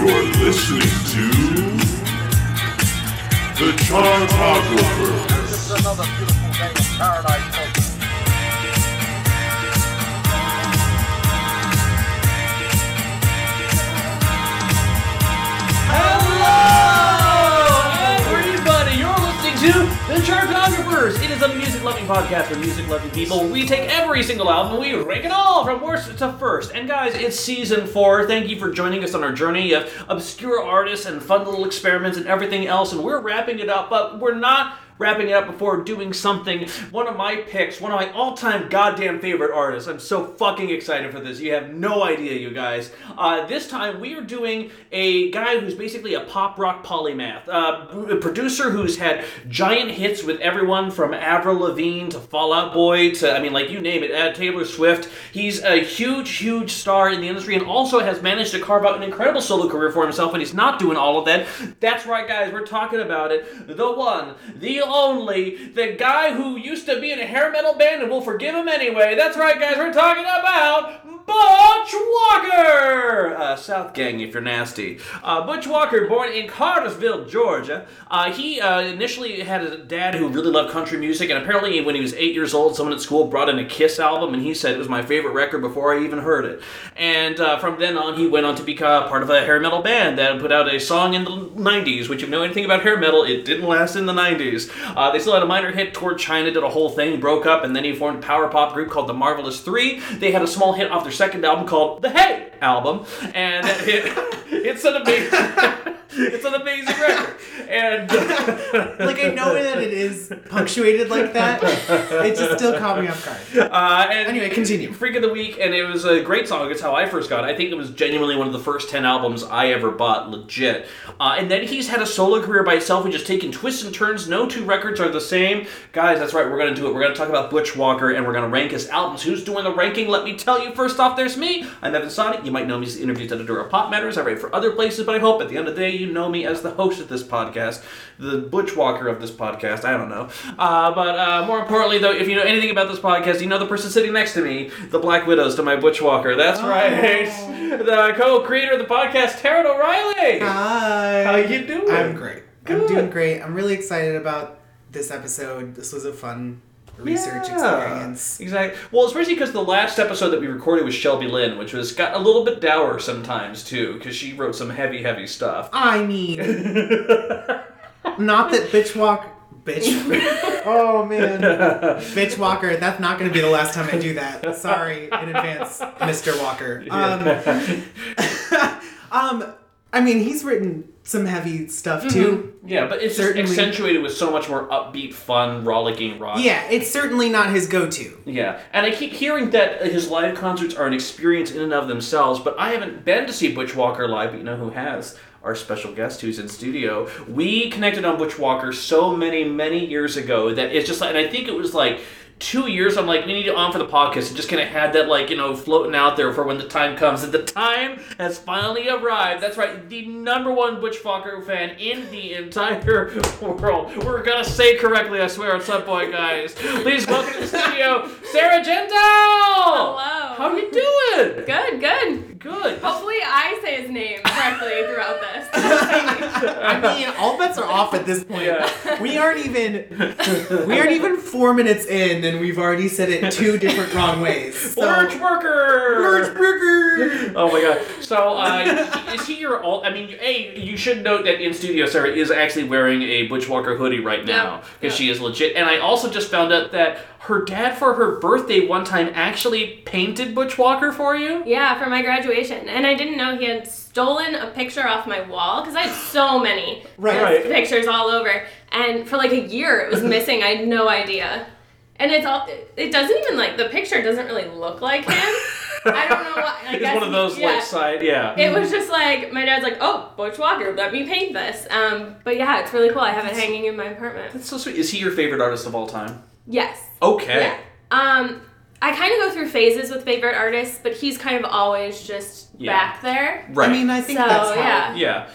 You're listening to The Chartographer. This is another beautiful day in paradise. Hello, everybody. You're listening to The Chartographers. It is a music-loving podcast for music-loving people. We take every single album, we rank it all from worst to first. And guys, it's season 4. Thank you for joining us on our journey of obscure artists and fun little experiments and everything else. And we're wrapping it up, but we're not wrapping it up before doing something. One of my picks, one of my all-time goddamn favorite artists. I'm so fucking excited for this. You have no idea, you guys. This time, we are doing a guy who's basically a pop rock polymath. A producer who's had giant hits with everyone from Avril Lavigne to Fall Out Boy to, I mean, like, you name it, Taylor Swift. He's a huge, huge star in the industry and also has managed to carve out an incredible solo career for himself, and he's not doing all of that. That's right, guys. We're talking about it. The one, the only, the guy who used to be in a hair metal band and we'll forgive him anyway. That's right, guys, we're talking about Butch Walker! South Gang, if you're nasty. Butch Walker, born in Cartersville, Georgia. He initially had a dad who really loved country music, and apparently when he was 8 years old, someone at school brought in a Kiss album, and he said it was my favorite record before I even heard it. And from then on, he went on to become part of a hair metal band that put out a song in the 90s, which if you know anything about hair metal, it didn't last in the 90s. They still had a minor hit, toured China, did a whole thing, broke up, and then he formed a power pop group called The Marvelous Three. They had a small hit off their second album called The Hey Album, and it's an amazing... It's an amazing record. And like, I know that it is punctuated like that. It just still caught me off guard. Anyway, continue. Freak of the Week, and it was a great song. It's how I first got it. I think it was genuinely one of the first 10 albums I ever bought, legit. And then he's had a solo career by itself and just taken twists and turns. No two records are the same. Guys, that's right. We're going to do it. We're going to talk about Butch Walker, and we're going to rank his albums. Who's doing the ranking? Let me tell you. First off, there's me. I'm Evan Sonic. You might know me as the interviews editor of Pop Matters. I write for other places, but I hope at the end of the day, you know me as the host of this podcast, the Butch Walker of this podcast, I don't know. But more importantly, though, if you know anything about this podcast, you know the person sitting next to me, the Black Widows to my Butch Walker. That's right. The co-creator of the podcast, Taryn O'Reilly. Hi. How you doing? I'm great. Good. I'm doing great. I'm really excited about this episode. This was a fun research experience. Exactly. Well, especially because the last episode that we recorded was Shelby Lynne, which was got a little bit dour sometimes, too, because she wrote some heavy, heavy stuff. I mean... not that Bitch. Oh, man. Bitch Walker. That's not going to be the last time I do that. Sorry in advance, Mr. Walker. I mean, he's written some heavy stuff, too. Mm-hmm. Yeah, but it's accentuated with so much more upbeat, fun, rollicking rock. Yeah, it's certainly not his go-to. Yeah, and I keep hearing that his live concerts are an experience in and of themselves, but I haven't been to see Butch Walker live, but you know who has? Our special guest who's in studio. We connected on Butch Walker so many, many years ago that it's just like, and I think it was like 2 years, I'm like, we need it on for the podcast, and just kind of had that, like, you know, floating out there for when the time comes. And the time has finally arrived. That's right, the number one Butch Walker fan in the entire world. We're gonna say correctly, I swear, at some point, guys. Please welcome to the studio, Sarah Gentile! Hello. How are you doing? Good. Hopefully I say his name correctly throughout this. I mean, all bets are off at this point. Yeah. We aren't even 4 minutes in and we've already said it two different wrong ways. So. Butch Walker! Oh my god. So, is he your all... I mean, A, you should note that in studio Sarah is actually wearing a Butch Walker hoodie right now. Because she is legit. And I also just found out that her dad, for her birthday one time, actually painted Butch Walker for you? Yeah, for my graduation. And I didn't know he had stolen a picture off my wall, because I had so many pictures all over. And for like a year it was missing. I had no idea. And it doesn't even, like, the picture doesn't really look like him. I don't know why. It's one of those It was just like, my dad's like, oh, Butch Walker, let me paint this. But yeah, it's really cool. I have it hanging in my apartment. That's so sweet. Is he your favorite artist of all time? Yes. Okay. Yeah. I kind of go through phases with favorite artists, but he's kind of always just back there. Right. I mean, I think so, that's how. Yeah.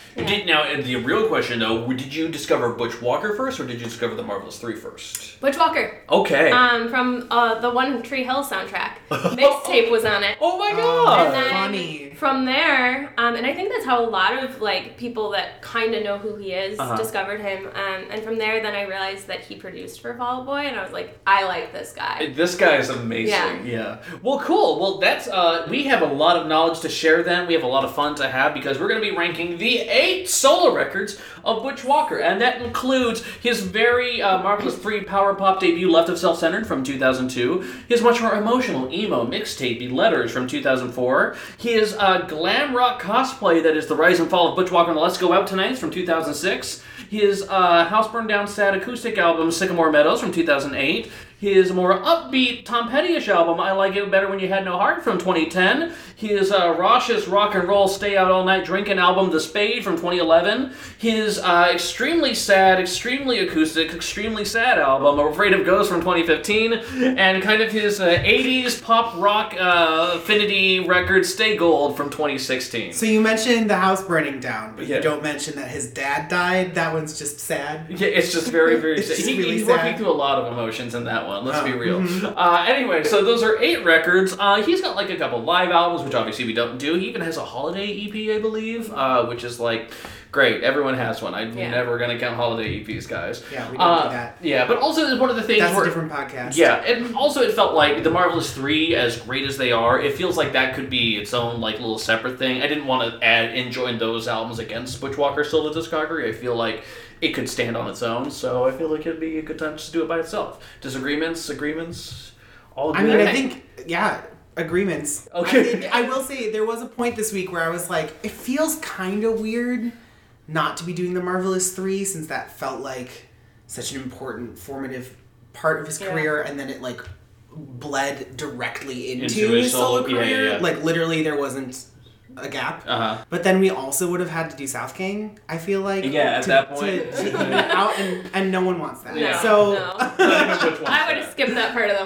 Now, the real question, though, did you discover Butch Walker first, or did you discover The Marvelous Three first? Butch Walker. Okay. From the One Tree Hill soundtrack. Mixtape was on it. Oh, my God. And then funny. From there, and I think that's how a lot of, like, people that kind of know who he is discovered him. And from there, then I realized that he produced for Fall Out Boy, and I was like, I like this guy. This guy is amazing. Yeah. Well, cool. Well, that's, we have a lot of knowledge to share then. We have a lot of fun to have because we're going to be ranking the 8 solo records of Butch Walker. And that includes his very Marvelous Three power pop debut, Left of Self-Centered, from 2002. His much more emotional emo mixtape, Letters, from 2004. His glam rock cosplay that is The Rise and Fall of Butch Walker and the Let's Go Out Tonight from 2006. His House Burned Down Sad acoustic album, Sycamore Meadows, from 2008. His more upbeat Tom Petty-ish album, I Like It Better When You Had No Heart, from 2010. His raucous rock and roll Stay Out All Night Drinking album, The Spade, from 2011. His extremely sad, extremely acoustic, extremely sad album, Afraid of Ghosts, from 2015. And kind of his 80s pop rock affinity record, Stay Gold, from 2016. So you mentioned the house burning down, but you don't mention that his dad died. That one's just sad. Yeah, it's just very, very sad. He's working through a lot of emotions in that one. Let's be real. Anyway, so those are 8 records. He's got like a couple live albums, which obviously we don't do. He even has a holiday EP, I believe, which is like great. Everyone has one. I'm never going to count holiday EPs, guys. Yeah, we don't do that. Yeah, but also one of the things that's a different podcast. Yeah, and also it felt like The Marvelous Three, as great as they are, it feels like that could be its own like little separate thing. I didn't want to add and join those albums against Butch Walker's solo discography. I feel like it could stand on its own, so I feel like it'd be a good time just to do it by itself. Disagreements, agreements, all good. I mean, I think, agreements. Okay. I will say, there was a point this week where I was like, it feels kind of weird not to be doing The Marvelous Three, since that felt like such an important, formative part of his career, and then it, like, bled directly into his solo career. Yeah. Like, literally, there wasn't a gap. But then we also would have had to do South King, I feel like. Yeah, at that point. Out, and no one wants that. Yeah, so I would have skipped that part of the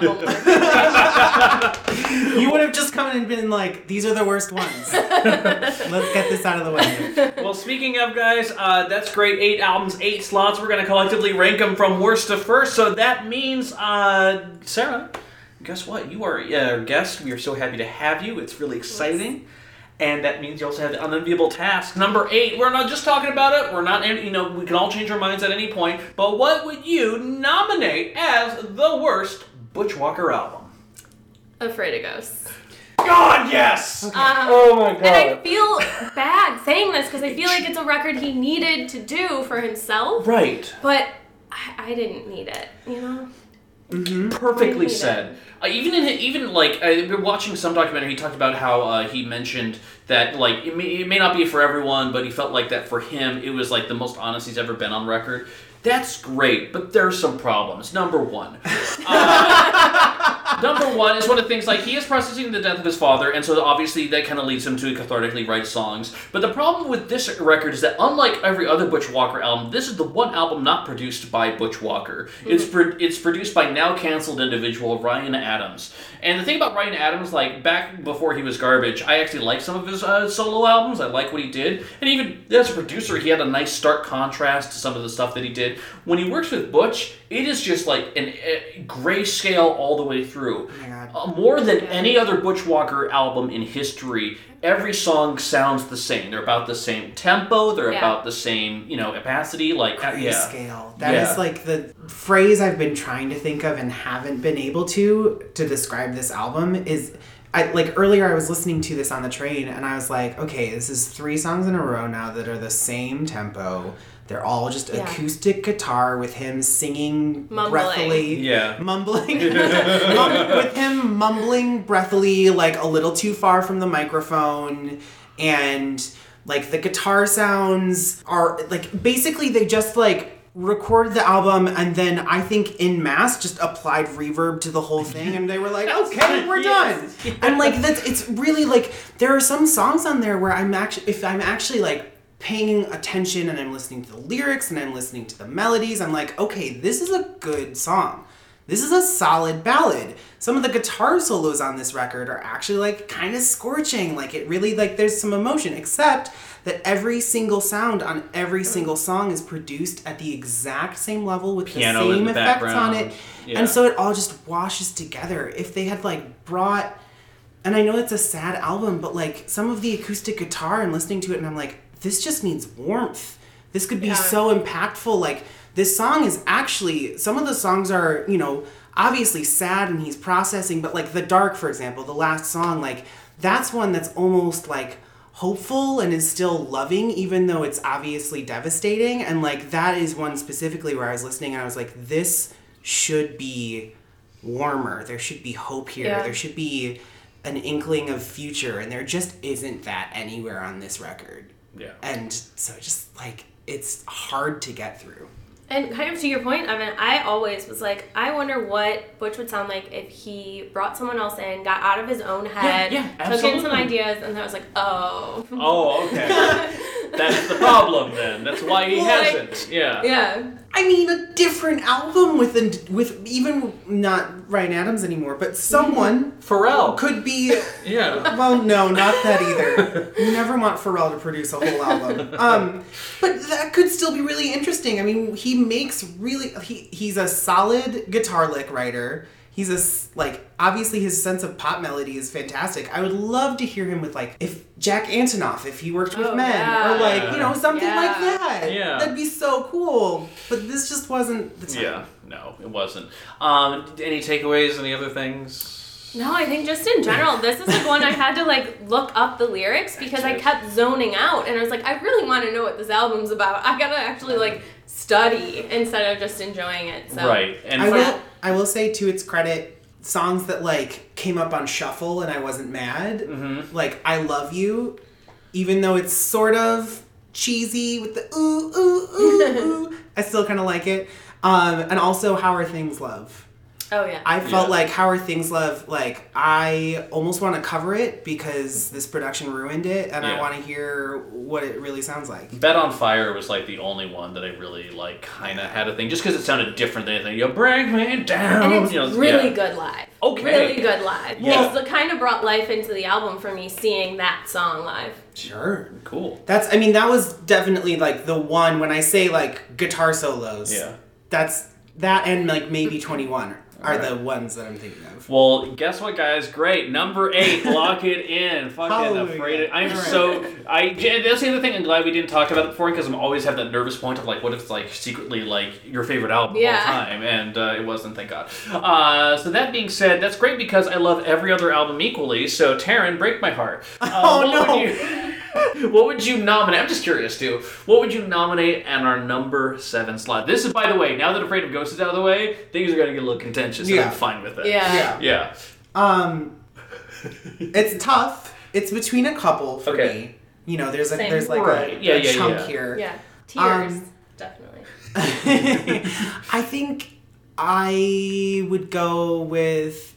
homework. You would have just come in and been like, these are the worst ones. Let's get this out of the way. Well, speaking of, guys, that's great. 8 albums, 8 slots. We're going to collectively rank them from worst to first. So that means, Sarah, guess what? You are our guest. We are so happy to have you. It's really exciting. Yes. And that means you also have the unenviable task. Number 8, we're not just talking about it. We're not, we can all change our minds at any point. But what would you nominate as the worst Butch Walker album? Afraid of Ghosts. God, yes! Okay. Oh my God. And I feel bad saying this because I feel like it's a record he needed to do for himself. Right. But I didn't need it, you know? Mm-hmm. Perfectly said. Even watching some documentary, he talked about how he mentioned that like it may not be for everyone, but he felt like that for him it was like the most honest he's ever been on record. That's great, but there's some problems. Number one is one of the things, like, he is processing the death of his father, and so obviously that kind of leads him to cathartically write songs. But the problem with this record is that, unlike every other Butch Walker album, this is the one album not produced by Butch Walker. Mm-hmm. It's produced by now-canceled individual Ryan Adams. And the thing about Ryan Adams, like, back before he was garbage, I actually liked some of his solo albums. I like what he did. And even as a producer, he had a nice stark contrast to some of the stuff that he did. When he works with Butch, it is just like a grayscale all the way through. Oh my God. More than any other Butch Walker album in history, every song sounds the same. They're about the same tempo. They're about the same, opacity. Like grayscale. That is like the phrase I've been trying to think of and haven't been able to describe this album is. Earlier I was listening to this on the train and I was like, okay, this is 3 songs in a row now that are the same tempo. They're all just acoustic guitar with him singing breathily. Mumbling. With him mumbling breathily, like a little too far from the microphone. And like the guitar sounds are like, basically they just like recorded the album and then I think en masse just applied reverb to the whole thing and they were like, okay, we're done. And like that's, it's really like there are some songs on there where if I'm actually like paying attention and I'm listening to the lyrics and I'm listening to the melodies, I'm like, okay, this is a good song. This is a solid ballad. Some of the guitar solos on this record are actually like kind of scorching. Like it really, like there's some emotion, except that every single sound on every single song is produced at the exact same level with piano the same effects background. On it. Yeah. And so it all just washes together. If they had like brought, and I know it's a sad album, but like some of the acoustic guitar and listening to it and I'm like, this just needs warmth. This could be so impactful. Like this song is actually, some of the songs are, you know, obviously sad and he's processing, but like The Dark, for example, the last song, like that's one that's almost like hopeful and is still loving, even though it's obviously devastating. And like that is one specifically where I was listening and I was like, this should be warmer. There should be hope here. Yeah. There should be an inkling of future. And there just isn't that anywhere on this record. Yeah. And so just like, it's hard to get through. And kind of to your point, I mean, I always was like, I wonder what Butch would sound like if he brought someone else in, got out of his own head, took in some ideas, and I was like, oh. Oh, okay. That's the problem then. That's why he hasn't. Yeah. Yeah. I mean, a different album with even not Ryan Adams anymore, but someone. Pharrell. Could be. Yeah. Well, no, not that either. You never want Pharrell to produce a whole album. But that could still be really interesting. I mean, he makes really, he's a solid guitar lick writer. He's like, obviously his sense of pop melody is fantastic. I would love to hear him with, like, if Jack Antonoff, if he worked with men, or like, you know, something like that. Yeah. That'd be so cool. But this just wasn't the time. Yeah, no, it wasn't. Any takeaways, any other things? No, I think just in general, this is the one I had to, like, look up the lyrics because I kept zoning out. And I was like, I really want to know what this album's about. I gotta actually, like, study instead of just enjoying it. So. Right. And I will say, to its credit, songs that, like, came up on Shuffle and I wasn't mad. Mm-hmm. Like, I Love You, even though it's sort of cheesy with the ooh, ooh, ooh, ooh. I still kind of like it. And also How Are Things Love. Oh, yeah. I felt like How Are Things Love, like, I almost want to cover it because this production ruined it, and I want to hear what it really sounds like. Bet on Fire was, like, the only one that I really, like, kind of had a thing, just because it sounded different than anything. You bring me down. And it's really good live. Okay. Really good live. Yeah. It kind of brought life into the album for me, seeing that song live. Sure. Cool. That's, I mean, that was definitely, like, the one, when I say, like, guitar solos, that's that and, like, maybe 21 are the ones that I'm thinking of. Well, guess what, guys? Great. Number 8, lock it in. Fucking afraid it. I'm so... that's the other thing. I'm glad we didn't talk about it before, because I'm always have that nervous point of, like, what if it's, like, secretly, like, your favorite album all the time? And it wasn't, thank God. So that being said, that's great because I love every other album equally, so Taryn, break my heart. What would you nominate? I'm just curious, too. What would you nominate on our number 7 slot? This is, by the way, now that Afraid of Ghosts is out of the way, things are going to get a little contentious, and I'm fine with it. Yeah. It's tough. It's between a couple for me. You know, there's like a chunk here. Yeah, tears, definitely. I think I would go with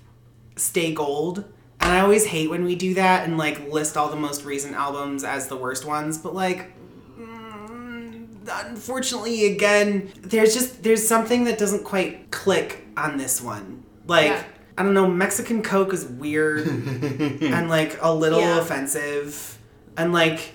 Stay Gold. And I always hate when we do that and, like, list all the most recent albums as the worst ones. But, like, unfortunately, again, there's something that doesn't quite click on this one. Like, I don't know, Mexican Coke is weird and, like, a little offensive. And, like,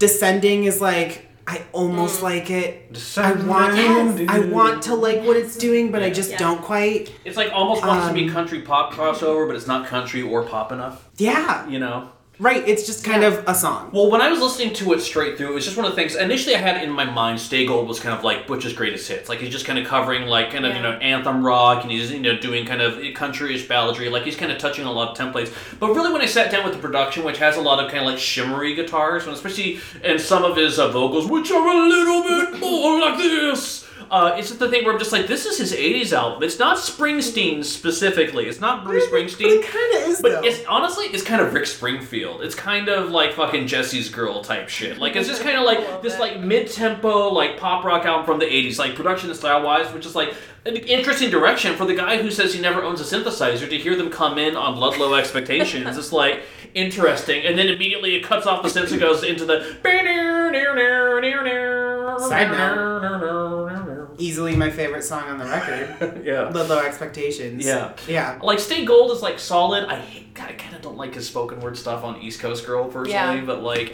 Descending is, like, I almost like it. Descending. I want to like what it's doing, but I just don't quite. It's like almost wants to be country pop crossover, but it's not country or pop enough. Yeah. You know? Right, it's just kind of a song. Well, when I was listening to it straight through, it was just one of the things, initially I had it in my mind, Stay Gold was kind of like Butch's greatest hits. Like, he's just kind of covering, like, kind of, you know, anthem rock, and he's, you know, doing kind of countryish balladry. Like, he's kind of touching a lot of templates. But really, when I sat down with the production, which has a lot of kind of, like, shimmery guitars, and especially in some of his vocals, which are a little bit more like this. It's the thing where I'm just like, this is his 80s album. It's not Springsteen specifically. It's not Bruce Springsteen. It kind of is, but though. It's, honestly, it's kind of Rick Springfield. It's kind of like fucking Jessie's Girl type shit. Like, it's just kind of like this, like, mid-tempo, like, pop rock album from the 80s, like, production and style-wise, which is, like, an interesting direction for the guy who says he never owns a synthesizer to hear them come in on Ludlow Expectations. It's, like, interesting. And then immediately it cuts off the synths and goes into the... Side note. easily my favorite song on the record. Yeah. The Low Expectations. Yeah. Yeah. Like, Stay Gold is, like, solid. I kind of don't like his spoken word stuff on East Coast Girl, personally. Yeah. But, like,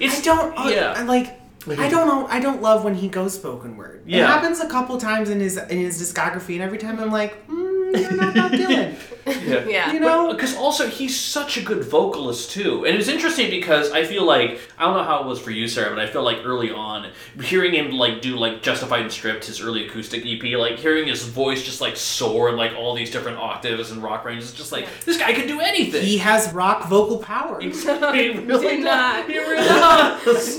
it's... I don't know. I don't love when he goes spoken word. Yeah. It happens a couple times in his discography, and every time I'm like, you're not Bob Dylan. Yeah. Yeah. You know? Because also, he's such a good vocalist, too. And it's interesting because I feel like, I don't know how it was for you, Sarah, but I feel like early on, hearing him, like, do, like, Justified and Stripped, his early acoustic EP, like, hearing his voice just, like, soar in, like, all these different octaves and rock ranges, just like, this guy can do anything. He has rock vocal power. He really does.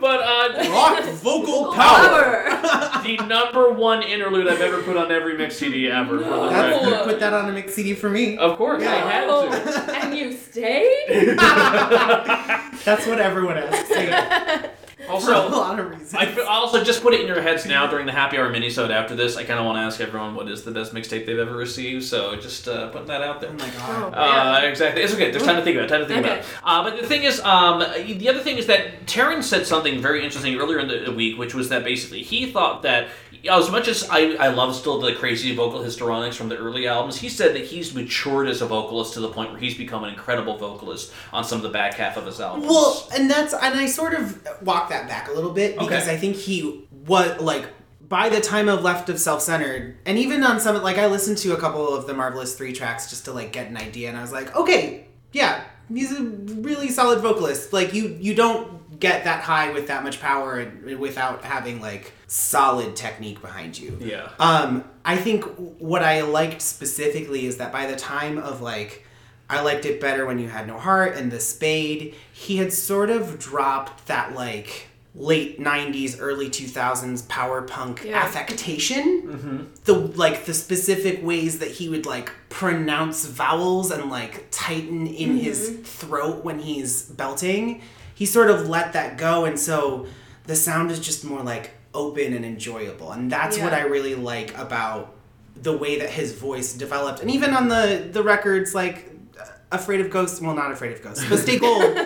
But, rock vocal power. The number one interlude I've ever put on every mix CD ever. No. Put that on a mix CD for me. Of course, yeah. I had to. And you stayed? That's what everyone asks. Yeah. Also, for a lot of reasons. I also just put it in your heads now during the happy hour minisode after this. I kind of want to ask everyone what is the best mixtape they've ever received. So just putting that out there. Oh my god. Exactly. It's okay. There's time to think about it. But the thing is, the other thing is that Taryn said something very interesting earlier in the week, which was that basically he thought that, as much as I love still the crazy vocal histrionics from the early albums, he said that he's matured as a vocalist to the point where he's become an incredible vocalist on some of the back half of his albums. Well, and I sort of walk that back a little bit because I think he was, like, by the time of Left of Self-Centered, and even on some, like, I listened to a couple of the Marvelous Three tracks just to, like, get an idea, and I was like, okay, yeah, he's a really solid vocalist. Like, you don't get that high with that much power and without having, like, solid technique behind you. Yeah. I think what I liked specifically is that by the time of, like, I liked it better when you had no heart and the Spade, he had sort of dropped that, like, late 90s, early 2000s power punk affectation. Mm-hmm. The specific ways that he would, like, pronounce vowels and, like, tighten in his throat when he's belting. He sort of let that go, and so the sound is just more, like, open and enjoyable, and that's what I really like about the way that his voice developed. And even on the records, like, Afraid of Ghosts, well, not Afraid of Ghosts, but Stay Gold.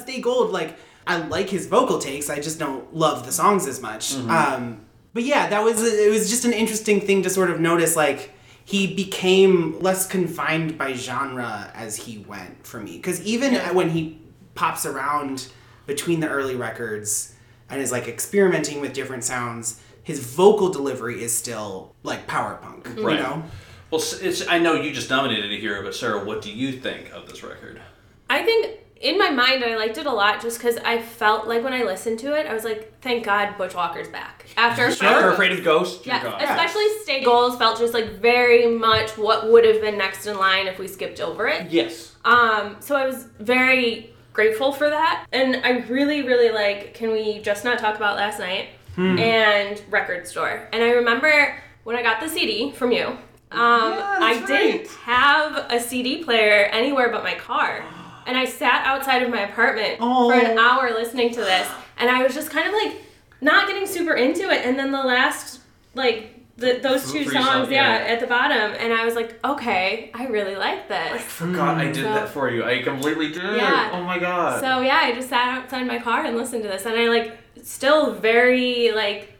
Stay Gold, like, I like his vocal takes, I just don't love the songs as much. Mm-hmm. But yeah, it was just an interesting thing to sort of notice, like, he became less confined by genre as he went, for me, because even when he pops around between the early records and is, like, experimenting with different sounds, his vocal delivery is still, like, power punk, right. You know? Well, I know you just nominated it here, but Sarah, what do you think of this record? I think, in my mind, I liked it a lot just because I felt like when I listened to it, I was like, thank God Butch Walker's back. After Afraid of Ghosts? Yeah, especially Stay Gold felt just, like, very much what would have been next in line if we skipped over it. Yes. So I was very grateful for that, and I really, really like Can We Just Not Talk About Last Night and Record Store. And I remember when I got the CD from you, I didn't have a CD player anywhere but my car, and I sat outside of my apartment for an hour listening to this, and I was just kind of, like, not getting super into it, and then the last, like, those two songs, at the bottom, and I was like, okay, I really like this. I forgot I did that for you. I completely did. Yeah. Oh my god. So yeah, I just sat outside my car and listened to this, and I, like, still very, like,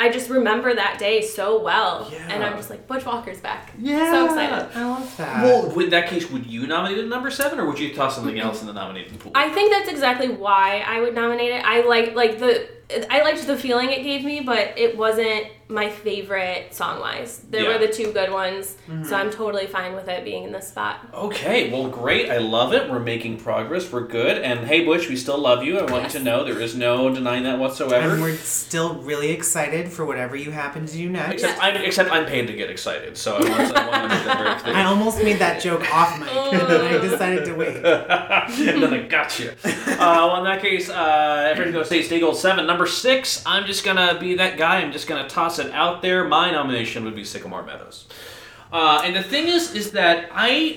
I just remember that day so well, and I'm just like, Butch Walker's back. Yeah. So excited. I love that. Well, in that case, would you nominate it number 7, or would you toss something else in the nominating pool? I think that's exactly why I would nominate it. I liked the feeling it gave me, but it wasn't my favorite song-wise. There were the two good ones, so I'm totally fine with it being in this spot. Okay, well, great. I love it. We're making progress. We're good. And hey, Butch, we still love you. I want you to know there is no denying that whatsoever. And we're still really excited for whatever you happen to do next. Except I'm paid to get excited, so I want to make that very clear. I almost made that joke off mic, and I decided to wait. And then I got you. Well, in that case, everyone go Stay Gold 7. Number 6, I'm just going to be that guy. I'm just going to toss it out there. My nomination would be Sycamore Meadows. And the thing is that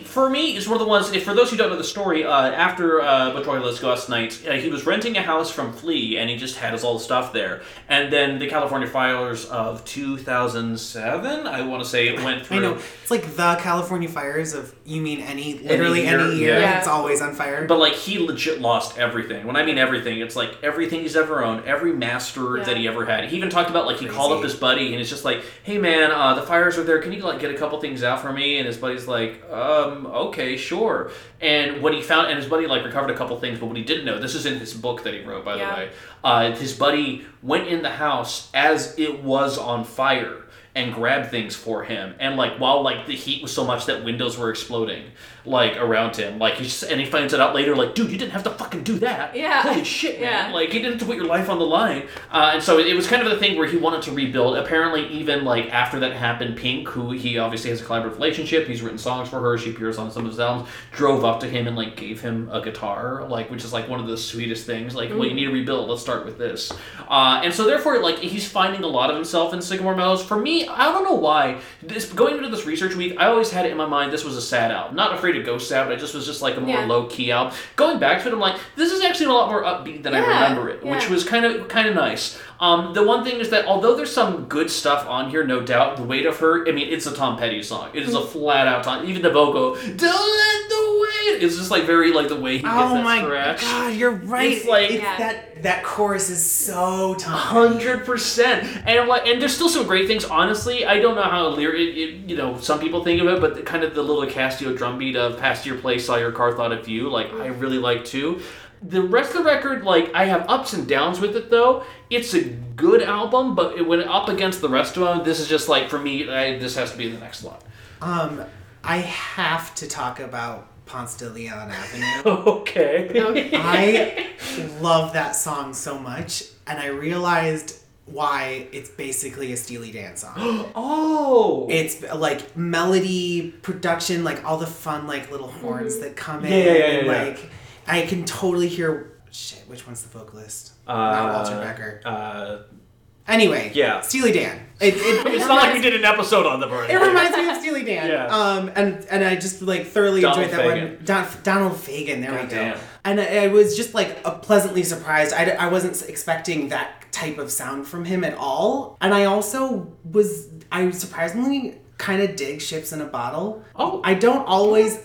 for me, is one of the ones, for those who don't know the story, after Butch Walker Let's Go Us Night, he was renting a house from Flea, and he just had his old stuff there. And then the California fires of 2007, I want to say, it went through. I know. It's like the California fires of, you mean any year. Yeah. It's always on fire. But like, he legit lost everything. When I mean everything, it's like everything he's ever owned, every master that he ever had. He even talked about, like, he called up his buddy, and it's just like, hey man, the fires are there, can you like get a couple things out for me? And his buddy's like, okay, sure. And what he found, and his buddy like recovered a couple things, but what he didn't know, this is in his book that he wrote, by the way, his buddy went in the house as it was on fire and grabbed things for him, and like while like the heat was so much that windows were exploding like around him, like and he finds it out later, like, dude, you didn't have to fucking do that. Yeah, holy shit, man. Like, you didn't have to put your life on the line. And so it was kind of the thing where he wanted to rebuild. Apparently, even like after that happened, Pink, who he obviously has a collaborative relationship, he's written songs for her, she appears on some of his albums, drove up to him and like gave him a guitar, like, which is like one of the sweetest things. Like, well, you need to rebuild. Let's start with this. And so therefore, like, he's finding a lot of himself in Sycamore Meadows. For me, I don't know why. Going into this research week, I always had it in my mind this was a sad album. Not afraid to go sad, but it just was just like a more low-key album. Going back to it, I'm like, this is actually a lot more upbeat than I remember it, which was kind of nice. The one thing is that although there's some good stuff on here, no doubt, The Weight of Her, I mean, it's a Tom Petty song. It is a flat-out Tom. Even the vocal, don't let the weight, it's just like very like the way he gets that scratch. Oh my god, you're right. It's like, that chorus is so Tom Petty. 100%. And I'm like, and there's still some great things. Honestly, I don't know how some people think of it, but kind of the little Casio drumbeat of Past Your Place, Saw Your Car, Thought of You, like, I really like too. The rest of the record, like, I have ups and downs with it, though. It's a good album, but when up against the rest of them, this is just like, for me, this has to be in the next slot. I have to talk about Ponce de Leon Avenue. Okay. I love that song so much, and I realized why it's basically a Steely Dan song. It's like melody, production, like all the fun, like little horns that come in. I can totally hear. Shit, which one's the vocalist? Not Walter Becker. Anyway, Steely Dan. It's not like we did an episode on them already. It reminds me of Steely Dan. And I just like thoroughly enjoyed that one. Donald Fagen. There we go. And I was just like pleasantly surprised. I wasn't expecting that type of sound from him at all. And I also I surprisingly kind of dig Ships in a Bottle. I don't always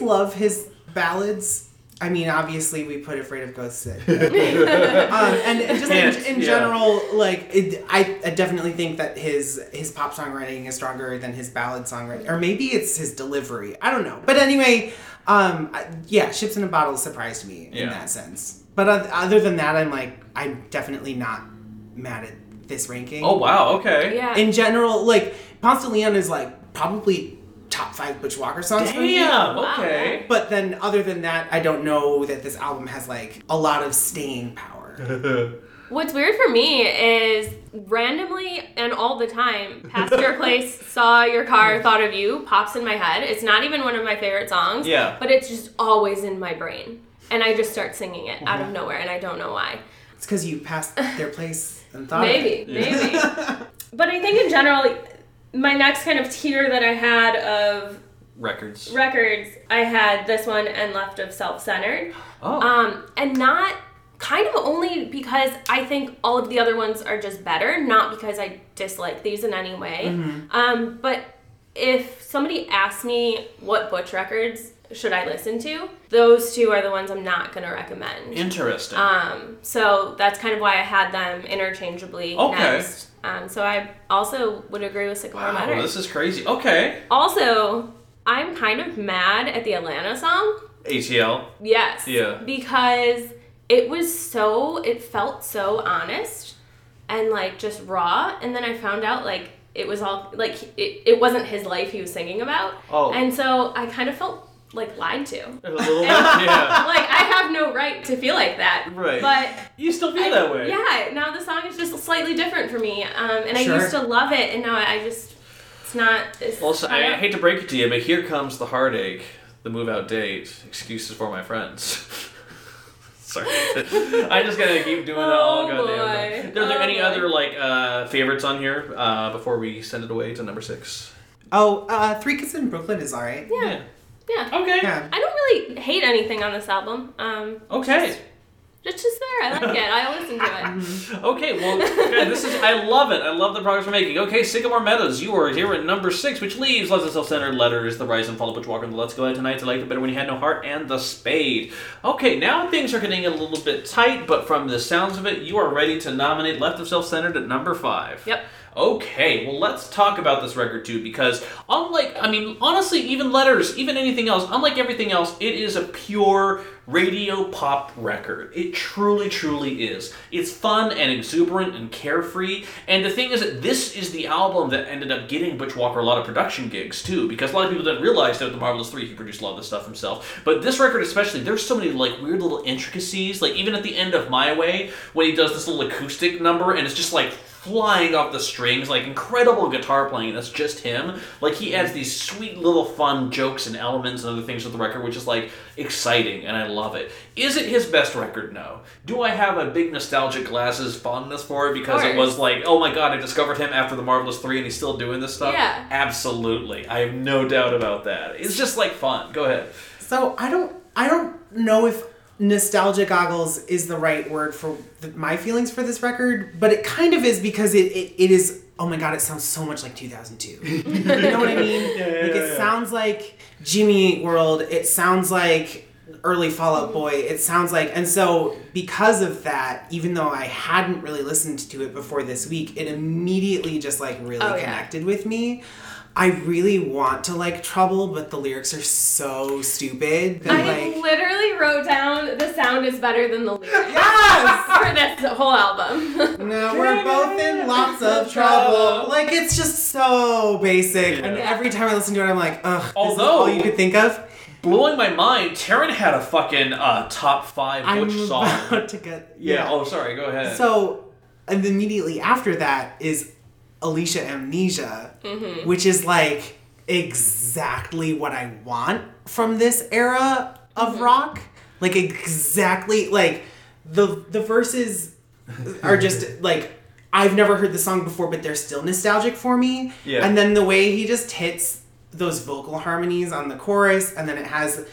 love his ballads. I mean, obviously, we put Afraid of Ghosts in. And just in general, like, I definitely think that his pop songwriting is stronger than his ballad songwriting. Or maybe it's his delivery. I don't know. But anyway, Ships in a Bottle surprised me in that sense. But other than that, I'm like, I'm definitely not mad at this ranking. Oh, wow. Okay. Yeah. In general, like, Ponce de Leon is, like, probably top 5 Butch Walker songs for me. Damn, okay. But then other than that, I don't know that this album has like a lot of staying power. What's weird for me is randomly and all the time, Past Your Place, Saw Your Car, Thought of You pops in my head. It's not even one of my favorite songs, but it's just always in my brain. And I just start singing it out of nowhere, and I don't know why. It's because you passed their place and thought Maybe. But I think in general, my next kind of tier that I had of records, I had this one and Left of Self-Centered. And not kind of only because I think all of the other ones are just better, not because I dislike these in any way. But if somebody asked me what Butch records should I listen to, those two are the ones I'm not going to recommend. Interesting. So that's kind of why I had them interchangeably next. So I also would agree with Sycamore Matters. Wow, this is crazy. Okay. Also, I'm kind of mad at the Atlanta song. ATL? Yes. Yeah. Because it felt so honest and, like, just raw. And then I found out, like, it was all, like, it wasn't his life he was singing about. Oh. And so I kind of felt like lied to. A little bit, like, I have no right to feel like that. Right. But you still feel that way. Yeah. Now the song is just slightly different for me. And I used to love it, and now I just, it's not. It's also, I hate to break it to you, but Here Comes the Heartache, the Move Out Date, Excuses for My Friends. Sorry. I just gotta keep doing that all goddamn time. Are there any other like favorites on here before we send it away to number 6? Oh, Three Kids in Brooklyn is all right. Yeah. Yeah. Okay. Yeah. I don't really hate anything on this album. Okay. It's just there. I like it. I listen to it. Okay, well, God, this is. I love it. I love the progress we're making. Okay, Sycamore Meadows, you are here at number 6, which leaves Love's a Self-Centered, Letters, The Rise and Fall of Butch Walker, and the Let's Go Out Tonight, I Liked It Better When You Had No Heart, and The Spade. Okay, now things are getting a little bit tight, but from the sounds of it, you are ready to nominate Left of Self-Centered at number 5. Yep. Okay, well, let's talk about this record, too, because unlike, I mean, honestly, even Letters, even anything else, unlike everything else, it is a pure radio pop record. It truly, truly is. It's fun and exuberant and carefree, and the thing is that this is the album that ended up getting Butch Walker a lot of production gigs, too, because a lot of people didn't realize that with The Marvelous Three, he produced a lot of this stuff himself. But this record especially, there's so many, like, weird little intricacies, like, even at the end of My Way, when he does this little acoustic number, and it's just, like, flying off the strings, like incredible guitar playing. That's just him. Like, he adds these sweet little fun jokes and elements and other things to the record, which is like exciting, and I love it. Is it his best record? No. Do I have a big nostalgic glasses fondness for it because it was like, oh my god, I discovered him after The Marvelous Three and he's still doing this stuff? Yeah. Absolutely. I have no doubt about that. It's just like fun. Go ahead. So I don't know if nostalgia goggles is the right word for my feelings for this record, but it kind of is because it is, oh my god, it sounds so much like 2002. You know what I mean? Yeah. Sounds like Jimmy Eat World. It sounds like early Fall Out Boy. It sounds like, and so because of that, even though I hadn't really listened to it before this week, it immediately just like really connected with me. I really want to like Trouble, but the lyrics are so stupid. That, I literally wrote down the sound is better than the lyrics. Yes! For this whole album. No, we're both in lots of trouble. Like, it's just so basic. Yeah. And every time I listen to it, I'm like, ugh, although, this is all you could think of. Blowing my mind, Taryn had a fucking top 5 Butch song. I'm about to get... Yeah, oh, sorry, go ahead. So, and immediately after that is Alicia Amnesia, which is like exactly what I want from this era of rock. Like, exactly, like the verses are just like, I've never heard the song before, but they're still nostalgic for me. Yeah. And then the way he just hits those vocal harmonies on the chorus, and then it has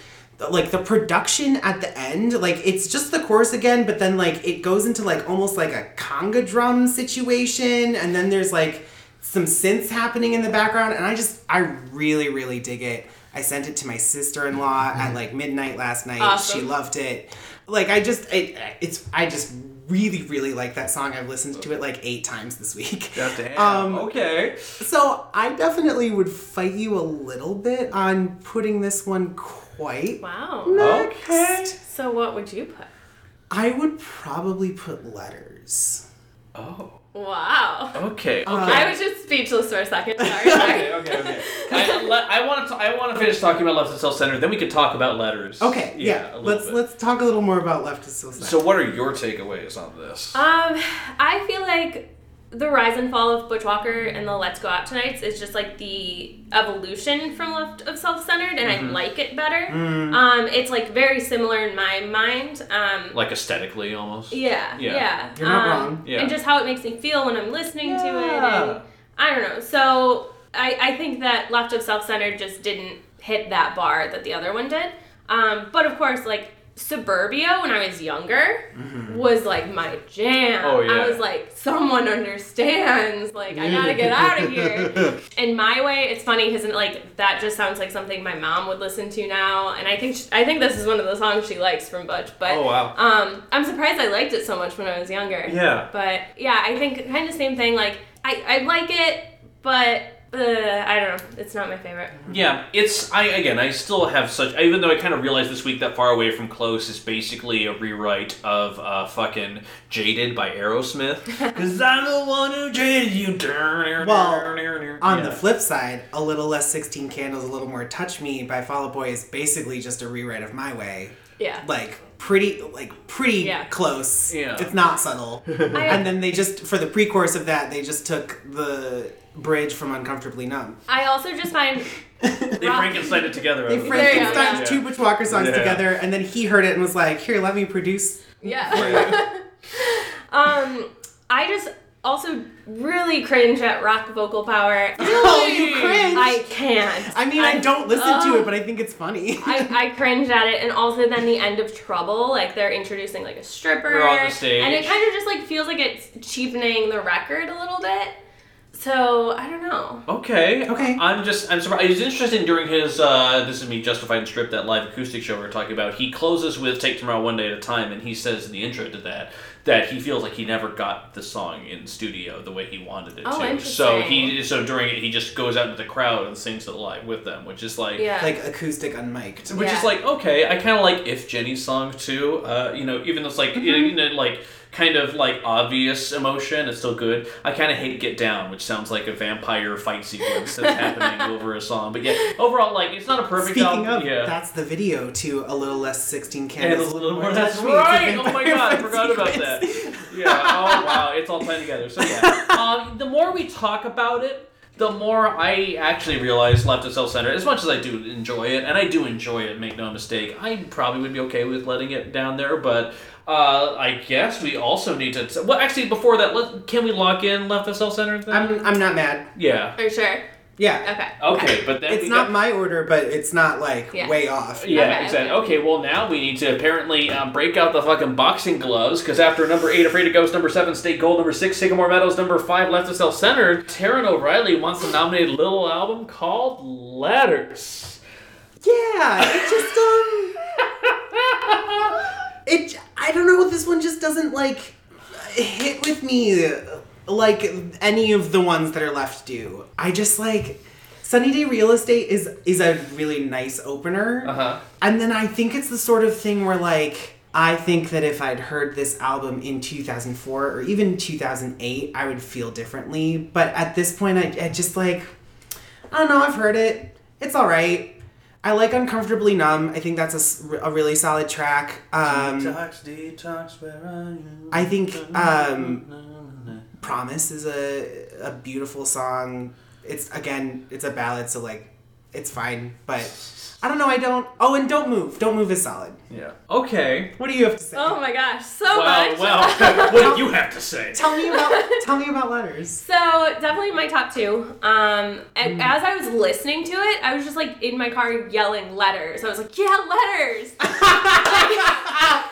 like the production at the end, like it's just the chorus again, but then like it goes into like almost like a conga drum situation, and then there's like some synths happening in the background, and I really, really dig it. I sent it to my sister-in-law at like midnight last night. Awesome. She loved it. Like, I just really, really like that song. I've listened to it like 8 times this week. Goddamn. Okay. So I definitely would fight you a little bit on putting this one quite next. Okay. So what would you put? I would probably put Letters. Oh. Wow. Okay. I was just speechless for a second. Sorry. Okay. I want to finish talking about Left is Self-Centered, then we could talk about Letters. Okay. Yeah. Let's talk a little more about Left is Self-Centered. So what are your takeaways on this? I feel like the rise and fall of Butch Walker and the Let's Go Out Tonight's is just like the evolution from Left of Self-Centered, and I like it better. It's like very similar in my mind. Like aesthetically almost. Yeah. You're not wrong. Yeah. And just how it makes me feel when I'm listening to it. And I don't know. So I think that Left of Self-Centered just didn't hit that bar that the other one did. But of course, like, Suburbia, when I was younger, was like my jam. Oh, yeah. I was like, someone understands. Like, I gotta get out of here. And My Way, it's funny because like that just sounds like something my mom would listen to now. And I think this is one of the songs she likes from Butch. But I'm surprised I liked it so much when I was younger. Yeah. But yeah, I think kind of the same thing. Like, I like it, but. I don't know. It's not my favorite. Yeah, I still have such, even though I kind of realized this week that Far Away From Close is basically a rewrite of fucking Jaded by Aerosmith. Because I'm the one who jaded you. Well, on the flip side, a little less 16 Candles, a little more Touch Me by Fall Out Boy is basically just a rewrite of My Way. Yeah. Like, pretty close. Yeah. It's not subtle. And then they just, for the pre-chorus of that, they just took the bridge from Uncomfortably Numb. I also just find they Frankenstein it together. They Frankenstein two Butch Walker songs together, and then he heard it and was like, "Here, let me produce." Yeah. I just Also, really cringe at rock vocal power. Really? Oh, you cringe? I can't. I mean, I don't listen to it, but I think it's funny. I cringe at it, and also then the end of Trouble, like they're introducing like a stripper. We're on the stage. And it kind of just like feels like it's cheapening the record a little bit. So, I don't know. Okay. I'm surprised. It's interesting during his, This Is Me Justified and Stripped, that live acoustic show we were talking about, he closes with Take Tomorrow One Day at a Time, and he says in the intro to that he feels like he never got the song in studio the way he wanted it to. Interesting. So during it, he just goes out into the crowd and sings it live with them, which is like... Yeah. Like acoustic unmiked. Which is like, okay, I kind of like If Jenny's song too, even though it's like, kind of like obvious emotion, it's still good. I kind of hate Get Down, which sounds like a vampire fight sequence that's happening over a song. But yeah, overall, like, it's not a perfect album. Speaking of, that's the video to A Little Less 16 Candles. And A Little More. That's right! Oh my god, I forgot about that. Yeah, oh wow, it's all tied together. So yeah, the more we talk about it, the more I actually realize Left is self-centered. As much as I do enjoy it, and I do enjoy it, make no mistake, I probably would be okay with letting it down there, but... I guess we also need to... Well, actually, before that, can we lock in Left the Self-Centered thing? I'm not mad. Yeah. Are you sure? Yeah. Okay, but then... It's not my order, but it's not, like, way off. Yeah, exactly. Okay, well, now we need to apparently break out the fucking boxing gloves, because after number 8, Afraid of Ghosts, number 7, State Gold, number 6, Sycamore Meadows, number 5, Left the Self-Centered, Taryn O'Reilly wants to nominate a little album called Letters. Yeah, it just, I don't know, this one just doesn't, like, hit with me like any of the ones that are left do. I just, like, Sunny Day Real Estate is a really nice opener. Uh-huh. And then I think it's the sort of thing where, like, I think that if I'd heard this album in 2004 or even 2008, I would feel differently. But at this point, I just, like, I don't know, I've heard it. It's all right. I like Uncomfortably Numb. I think that's a really solid track. Detox, where are you? I think Promise is a beautiful song. It's a ballad, so, like, it's fine. But I don't know. And Don't Move. Don't Move is solid. Yeah. Okay. What do you have to say? Oh my gosh, much. Well, what do you have to say? Tell me about Letters. So definitely my top two. As I was listening to it, I was just like in my car yelling Letters. I was like, yeah, Letters. I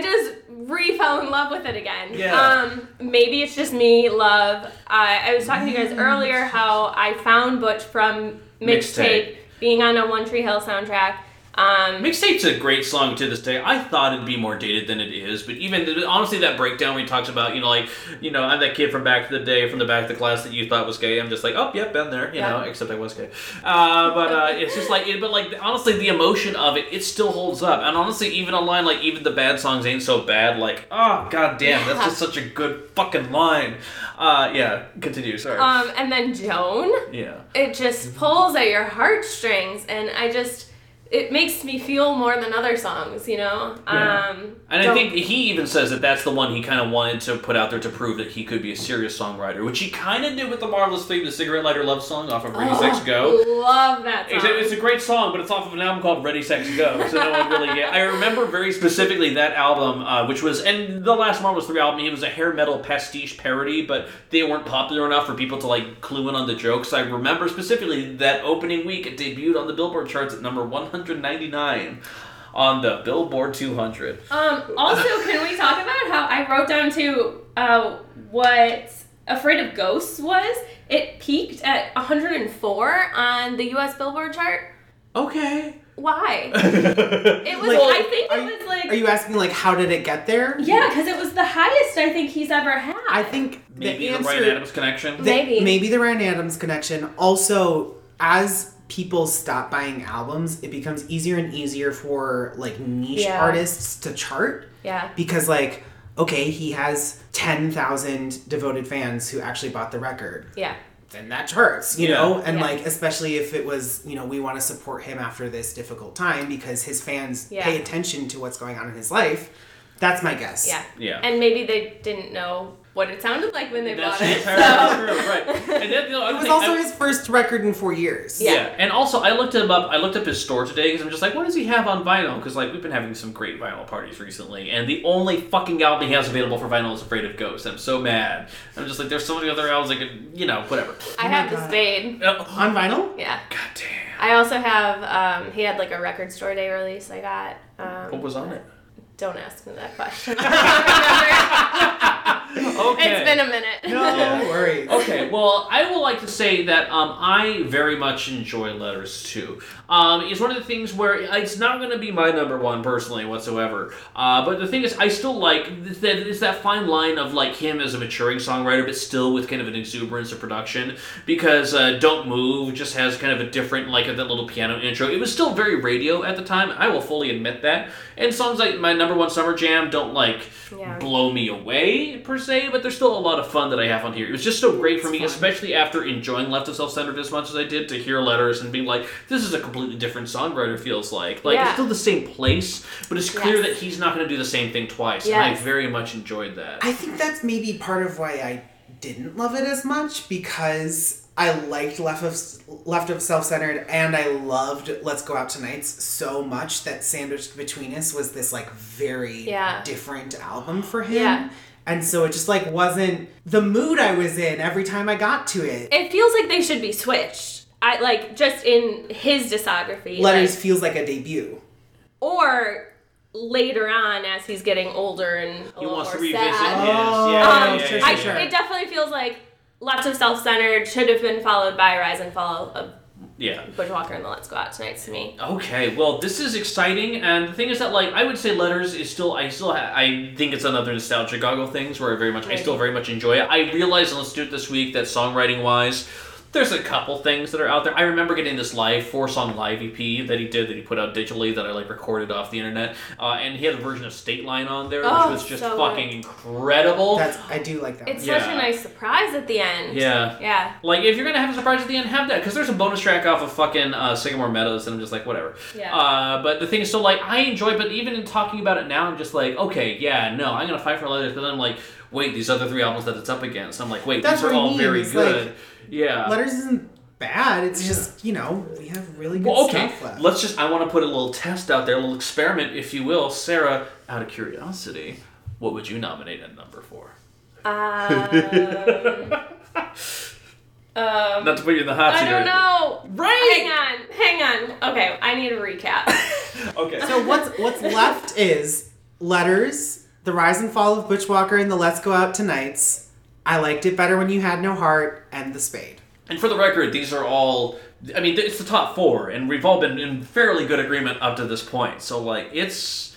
just re-fell in love with it again. Yeah. Maybe it's just me, love. I was talking to you guys earlier how I found Butch from Mixtape. Being on a One Tree Hill soundtrack. Mixtape's a great song to this day. I thought it'd be more dated than it is, but even, honestly, that breakdown where he talks about, I'm that kid from back to the day, from the back of the class that you thought was gay. I'm just like, oh, yep, been there, you know, except I was gay. But it's just like, honestly, the emotion of it still holds up. And honestly, even a line like, even the bad songs ain't so bad, like, oh, goddamn, that's just such a good fucking line. Continue, sorry. And then Joan. Yeah. It just pulls at your heartstrings, and it makes me feel more than other songs, you know? Yeah. And I think he even says that that's the one he kind of wanted to put out there to prove that he could be a serious songwriter, which he kind of did with The Marvelous Three, the Cigarette Lighter Love song off of Ready Sex Go. Love that song. It's a great song, but it's off of an album called Ready Sex Go, so no one really... I remember very specifically that album, which was... And the last Marvelous Three album, it was a hair metal pastiche parody, but they weren't popular enough for people to, like, clue in on the jokes. I remember specifically that opening week it debuted on the Billboard charts at number 199 on the Billboard 200. Also, can we talk about how I wrote down too what Afraid of Ghosts was? It peaked at 104 on the U.S. Billboard chart. Okay. Why? It was. Like, I think it was like. Are you asking like how did it get there? Yeah, because it was the highest I think he's ever had. I think maybe the Ryan Adams connection. Maybe the Ryan Adams connection. Also, as people stop buying albums, it becomes easier and easier for like niche artists to chart. Yeah. Because like, okay, he has 10,000 devoted fans who actually bought the record. Yeah. Then that charts, you know? And like, especially if it was, we want to support him after this difficult time because his fans pay attention to what's going on in his life. That's my guess. Yeah. And maybe they didn't know what it sounded like when they bought it. That's entirely true, right. And then, it was also his first record in 4 years. Yeah. And also, I looked him up. I looked up his store today because I'm just like, what does he have on vinyl? Because like we've been having some great vinyl parties recently, and the only fucking album he has available for vinyl is Afraid of Ghosts. I'm so mad. I'm just like, there's so many other albums I could, whatever. I have The Spade. On vinyl? Yeah. God damn. I also have, he had like a record store day release I got. What was on it? Don't ask me that question. Okay. It's been a minute. No worries. Okay, well, I would like to say that I very much enjoy Letters Too. It's one of the things where it's not going to be my number one personally whatsoever. But the thing is, I still like it's that fine line of like him as a maturing songwriter, but still with kind of an exuberance of production. Because Don't Move just has kind of a different that little piano intro. It was still very radio at the time. I will fully admit that. And songs like my number one summer jam don't blow me away per se, but there's still a lot of fun that I have on here. It was just so great for me, especially after enjoying Left of Self-Centered as much as I did, to hear Letters and being like, this is a completely different songwriter, feels like. It's still the same place, but it's clear that he's not going to do the same thing twice, and I very much enjoyed that. I think that's maybe part of why I didn't love it as much, because I liked Left of Self-Centered, and I loved Let's Go Out Tonight's so much that Sandwiched Between Us was this very different album for him. Yeah. And so it just wasn't the mood I was in every time I got to it. It feels like they should be switched. I just in his discography. Letters feels like a debut. Or later on, as he's getting older and a little more sad. He wants to revisit his. Yeah. It definitely feels like Lots of Self-Centered should have been followed by Rise and Fall of Butch Walker and the Let's Go Out Tonight to me. Okay, well, this is exciting, and the thing is that I would say Letters is still I think it's another nostalgia goggle things where I still very much enjoy it. I realized and listened to it this week that songwriting wise, there's a couple things that are out there. I remember getting this live 4-song live EP that he put out digitally that I recorded off the internet, and he had a version of State Line on there, which was just fucking incredible. I do like that. It's such a nice surprise at the end. Yeah. If you're gonna have a surprise at the end, have that, because there's a bonus track off of fucking Sycamore Meadows, and I'm just like, whatever. Yeah. But the thing is, so I enjoy, but even in talking about it now, I'm just like, okay, yeah, no, I'm gonna fight for Letters, but then I'm like, wait, these other three albums that it's up against, I'm like, wait, these are all very good. Yeah. Letters isn't bad. It's just, we have really good stuff left. Let's I want to put a little test out there, a little experiment, if you will. Sarah, out of curiosity, what would you nominate at number 4? Not to put you in the hot seat. I don't know. Right. Hang on. Okay, I need a recap. Okay. So what's left is Letters, The Rise and Fall of Butch Walker and the Let's Go Out Tonight's, I Liked It Better When You Had No Heart, and The Spade. And for the record, these are all, it's the top 4, and we've all been in fairly good agreement up to this point. So, it's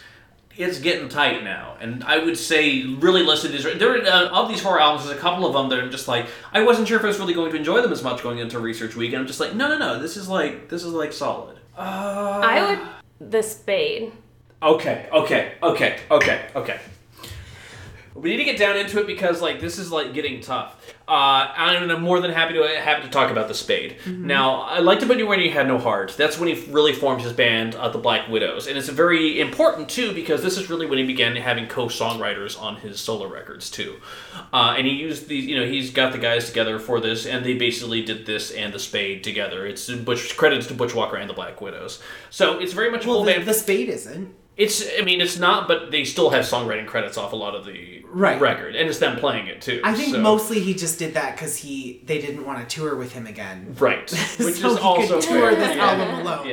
getting tight now. And I would say really listen to these. There, of these 4 albums, there's a couple of them that I'm just I wasn't sure if I was really going to enjoy them as much going into Research Week, and I'm just no, this is solid. I would, The Spade. Okay. We need to get down into it because, this is, getting tough. I'm more than happy to talk about The Spade. Mm-hmm. Now, I liked It When You Had No Heart. That's when he really formed his band, the Black Widows. And it's very important, too, because this is really when he began having co-songwriters on his solo records, too. And he used these, he's got the guys together for this, and they basically did this and The Spade together. It's credits to Butch Walker and the Black Widows. So it's very much a full band. The Spade isn't. It's not, but they still have songwriting credits off a lot of the record, and it's them playing it too. I think mostly he just did that because they didn't want to tour with him again, right? Which so is he also could tour this album alone,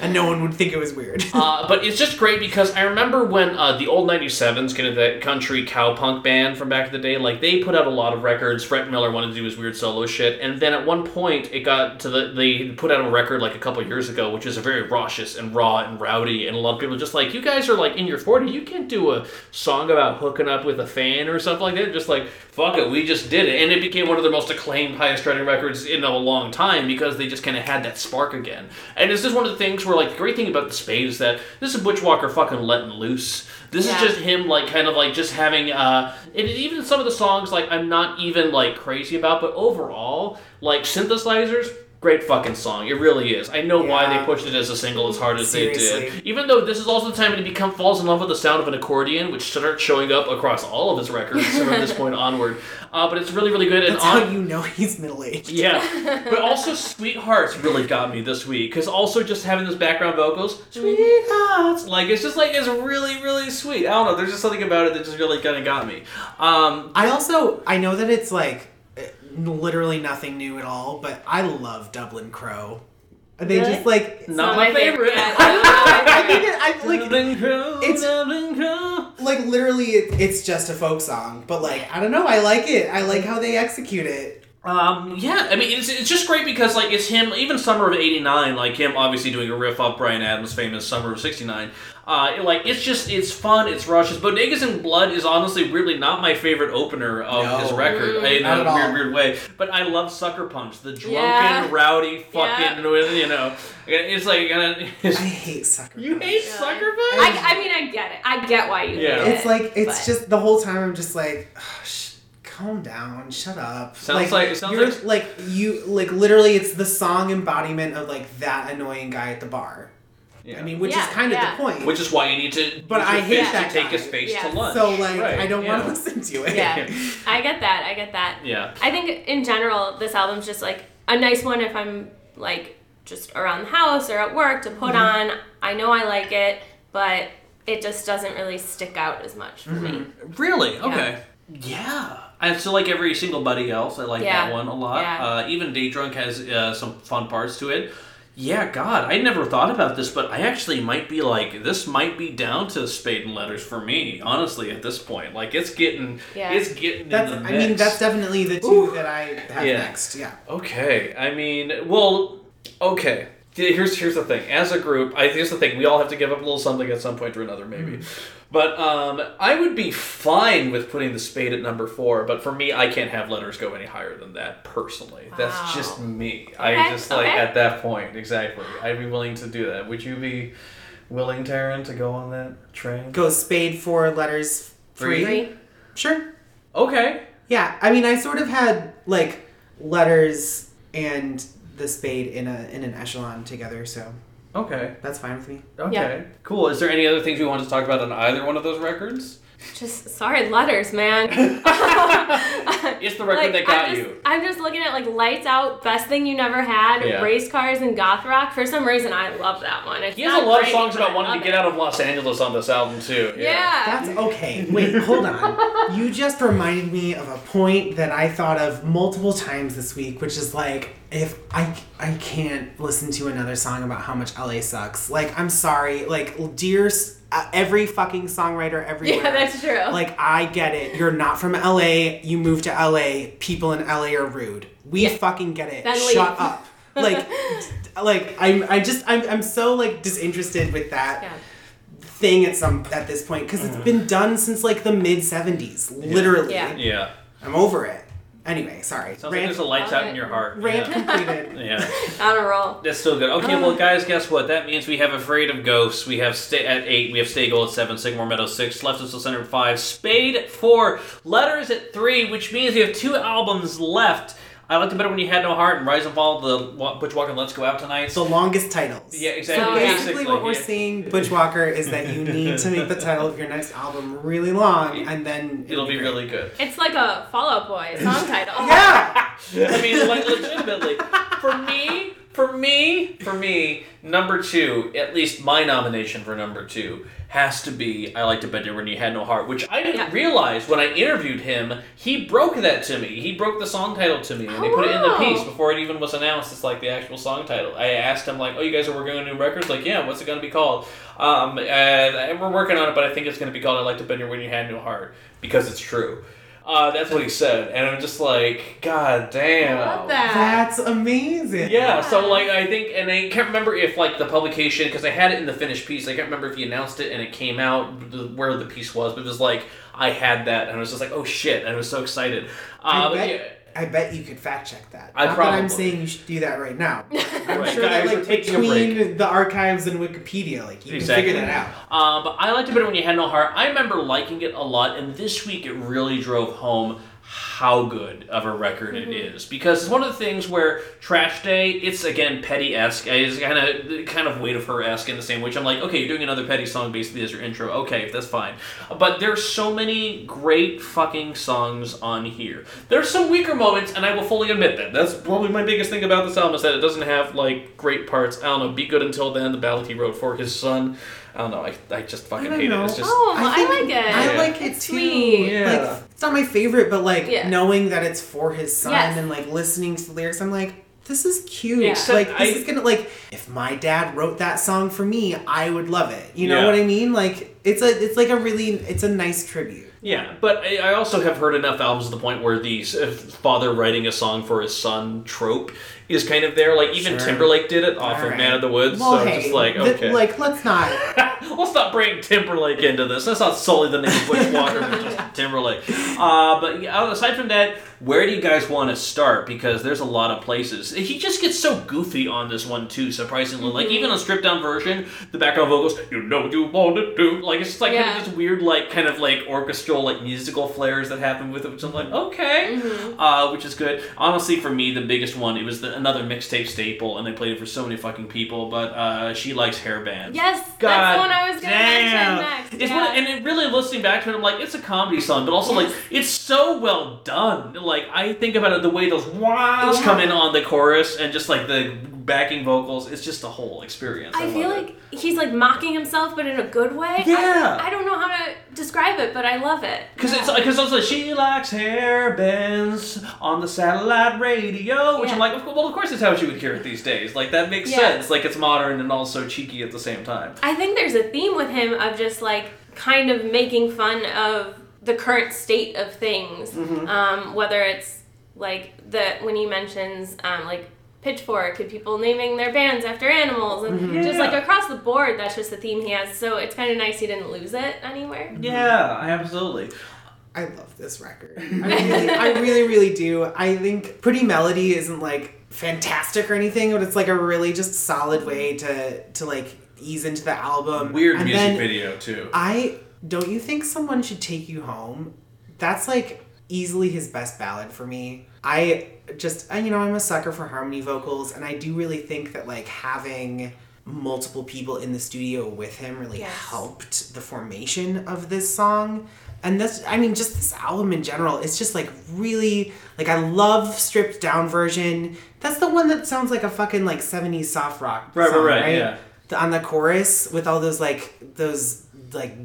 and no one would think it was weird. But it's just great because I remember when the Old 97s, kind of that country cowpunk band from back in the day, they put out a lot of records. Rhett Miller wanted to do his weird solo shit, and then at one point it got to they put out a record a couple years ago, which is a very raucous and raw and rowdy, and a lot of people just you guys are in your 40s, you can't do a song about hooking up with a fan or something like that. Just fuck it, we just did it, and it became one of their most acclaimed, highest rated records in a long time because they just kind of had that spark again. And it's just one of the things where the great thing about The Spade is that this is Butch Walker fucking letting loose. This is just him just having and even some of the songs I'm not even crazy about, but overall synthesizers. Great fucking song. It really is. I know why they pushed it as a single as hard as they did. Even though this is also the time when he falls in love with the sound of an accordion, which starts showing up across all of his records from this point onward. But it's really, really good. That's how you know he's middle-aged. Yeah. But also Sweethearts really got me this week. Because also just having this background vocals, Sweethearts, like, it's just like, it's really, really sweet. I don't know. There's just something about it that just really kind of got me. I know that it's like, literally nothing new at all, but I love Dublin Crow. They really? Just like it's not my favorite. I think it's like literally it's just a folk song, but like I don't know, I like it. I like how they execute it. I mean it's just great because like it's him. Even Summer of '89, like him obviously doing a riff off Bryan Adams' famous Summer of '69. It's fun, it's rushes. Bodegas and Blood is honestly really not my favorite opener of his record in a weird way. But I love Sucker Punch, the drunken, rowdy fucking, you know. It's like I hate Sucker Punch. You hate Sucker Punch? I mean, I get it. I get why you hate it. It's like it's just the whole time I'm just like, oh, calm down, shut up. Sounds like literally it's the song embodiment of like that annoying guy at the bar. Yeah. I mean, which is kind of the point. Which is why you need to. But I hate that take his face to lunch. So like, right. I don't want to listen to it. Yeah, I get that. Yeah. I think in general, this album's just like a nice one if I'm like just around the house or at work to put on. I know I like it, but it just doesn't really stick out as much for me. Really? Okay. Yeah. I still like every single buddy else. I like that one a lot. Yeah. Even Day Drunk has some fun parts to it. Yeah, God, I never thought about this, but I actually might be like, this might be down to Spade and Letters for me, honestly, at this point. Like, it's getting that's, in the mix. I mean, that's definitely the two that I have next, Okay, I mean, well, okay. Here's the thing. As a group, here's the thing. We all have to give up a little something at some point or another, maybe. But I would be fine with putting the Spade at number 4. But for me, I can't have Letters go any higher than that personally. Wow. That's just me. Okay. I just like at that point exactly. I'd be willing to do that. Would you be willing, Taryn, to go on that train? Go Spade 4, Letters 3. Sure. Okay. Yeah. I mean, I sort of had like Letters and the Spade in an echelon together, so okay, that's fine with me. Okay, cool. Is there any other things we want to talk about on either one of those records? Just sorry, Letters, man. It's the record that got you. I'm just looking at like Lights Out, Best Thing You Never Had, Race Cars, and Goth Rock. For some reason, I love that one. He has a lot of songs about wanting to get out of Los Angeles on this album too. Yeah. That's okay. Wait, hold on. You just reminded me of a point that I thought of multiple times this week, which is like, if I can't listen to another song about how much LA sucks. Like, I'm sorry. Like, dear every fucking songwriter everywhere. Yeah, that's true. Like, I get it. You're not from LA. You moved to LA. People in LA are rude. We fucking get it. Shut up. Like, I'm so like disinterested with that thing at this point because it's been done since like the mid '70s, literally. Yeah. I'm over it. Anyway, sorry. Sounds like there's a lights out in your heart. Rant completed. On a roll. That's still good. Okay, well, guys, guess what? That means we have Afraid of Ghosts. We have at 8. We have Stay Gold at 7. Sycamore Meadow 6. Left Us Till Center at 5. Spade at 4. Letters at 3, which means we have 2 albums left. I liked it better when you had no heart and Rise and Fall, the Butch Walker and Let's Go Out Tonight. The longest titles. Yeah, exactly. So basically what we're seeing, Butch Walker, is that you need to make the title of your next album really long, and then it'll be really good. It's like a Fall Out Boy song title. Yeah! I mean, like, legitimately. For me, number 2, at least my nomination for number 2, has to be I Liked It Better When You Had No Heart, which I didn't realize when I interviewed him. He broke that to me. He broke the song title to me, and they put it in the piece before it even was announced. It's like the actual song title. I asked him, like, oh, you guys are working on new records? Like, yeah, what's it going to be called? And we're working on it, but I think it's going to be called I Liked It Better When You Had No Heart, because it's true. That's what he said. And I'm just like, God damn. I love that. That's amazing. Yeah, so like I think, and I can't remember if like the publication, because I had it in the finished piece, I can't remember if he announced it and it came out where the piece was, but it was like, I had that and I was just like, oh shit, and I was so excited. I bet you could fact check that. Not that I'm saying you should do that right now. I'm sure that like between the archives and Wikipedia, like you can figure that out. But I liked it better when you had no heart. I remember liking it a lot, and this week it really drove home how good of a record it is, because it's one of the things where Trash Day, it's again Petty-esque, it's kind of Weight of Her-esque in the same way, which I'm like, okay, you're doing another Petty song basically as your intro, okay, that's fine. But there's so many great fucking songs on here. There's some weaker moments, and I will fully admit that. That's probably my biggest thing about this album, is that it doesn't have like great parts. I don't know, Be Good Until Then, the ballad he wrote for his son. I don't know. I just fucking hate it. It's just, I like it. I like it too. Sweet. Yeah. Like, it's not my favorite, but like knowing that it's for his son and like listening to the lyrics, I'm like, this is cute. Yeah. Like this is gonna, like, if my dad wrote that song for me, I would love it. You know what I mean? Like it's a nice tribute. Yeah, but I also have heard enough albums to the point where the father writing a song for his son trope is kind of there. Like, even Timberlake did it off of Man of the Woods. Well, so just like, okay. Let's not bring Timberlake into this. Let's not sully the name of Butch Walker with just Timberlake. But aside from that, where do you guys want to start? Because there's a lot of places. He just gets so goofy on this one, too, surprisingly. Mm-hmm. Like, even a stripped-down version, the background vocals, you know you want to do. Like, it's just like kind of this weird, like, kind of, like, orchestral, like, musical flares that happen with it, which I'm like, okay. Mm-hmm. Which is good. Honestly, for me, the biggest one, it was another mixtape staple, and they played it for so many fucking people, but She Likes Hair Bands. Yes, God, that's the one I was going to mention next. It's one, and it really, listening back to it, I'm like, it's a comedy song, but also, like, it's so well done. Like, I think about it, the way those wows come in on the chorus and just, like, the backing vocals. It's just the whole experience. I feel like he's, like, mocking himself, but in a good way. Yeah. I don't know how to describe it, but I love it. Because it's also, she likes hair bands on the satellite radio, which I'm like, well, of course it's how she would hear it these days. Like, that makes sense. Like, it's modern and also cheeky at the same time. I think there's a theme with him of just, like, kind of making fun of the current state of things, whether it's like when he mentions like Pitchfork and people naming their bands after animals, and just like across the board, that's just the theme he has. So it's kind of nice he didn't lose it anywhere. Yeah, absolutely. I love this record. I really do. I think Pretty Melody isn't like fantastic or anything, but it's like a really just solid way to like ease into the album. Weird and music video too. Don't you think Someone Should Take You Home? That's, like, easily his best ballad for me. I'm a sucker for harmony vocals, and I do really think that, like, having multiple people in the studio with him really helped the formation of this song. And just this album in general, it's just, like, really, like, I love stripped-down version. That's the one that sounds like a fucking, like, 70s soft rock song, right? Yeah. On the chorus with all those, like,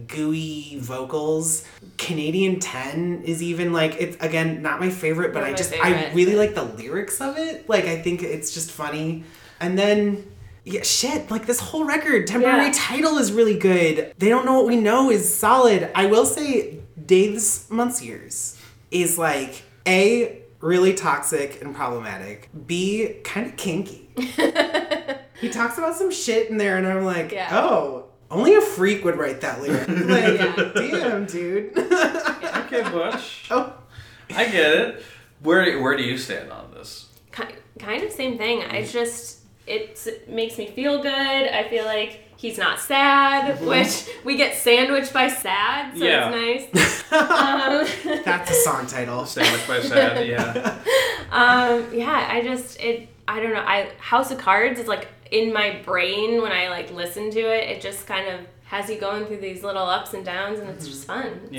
gooey vocals. Canadian 10 is even like, it's again not my favorite, but I really like the lyrics of it. Like, I think it's just funny. And then this whole record, Temporary Title is really good. They Don't Know What We Know is solid. I will say Dave's Months Years is like A, really toxic and problematic, B, kind of kinky. He talks about some shit in there and I'm like, only a freak would write that lyric. Like, damn, dude. Okay, Butch. Oh. I get it. Where do you stand on this? Kind of same thing. I just, it makes me feel good. I feel like he's not sad, which we get sandwiched by sad, so it's nice. That's a song title. Sandwiched by sad, yeah. I don't know. House of Cards is like, in my brain, when I like listen to it, it just kind of has you going through these little ups and downs, and it's just fun.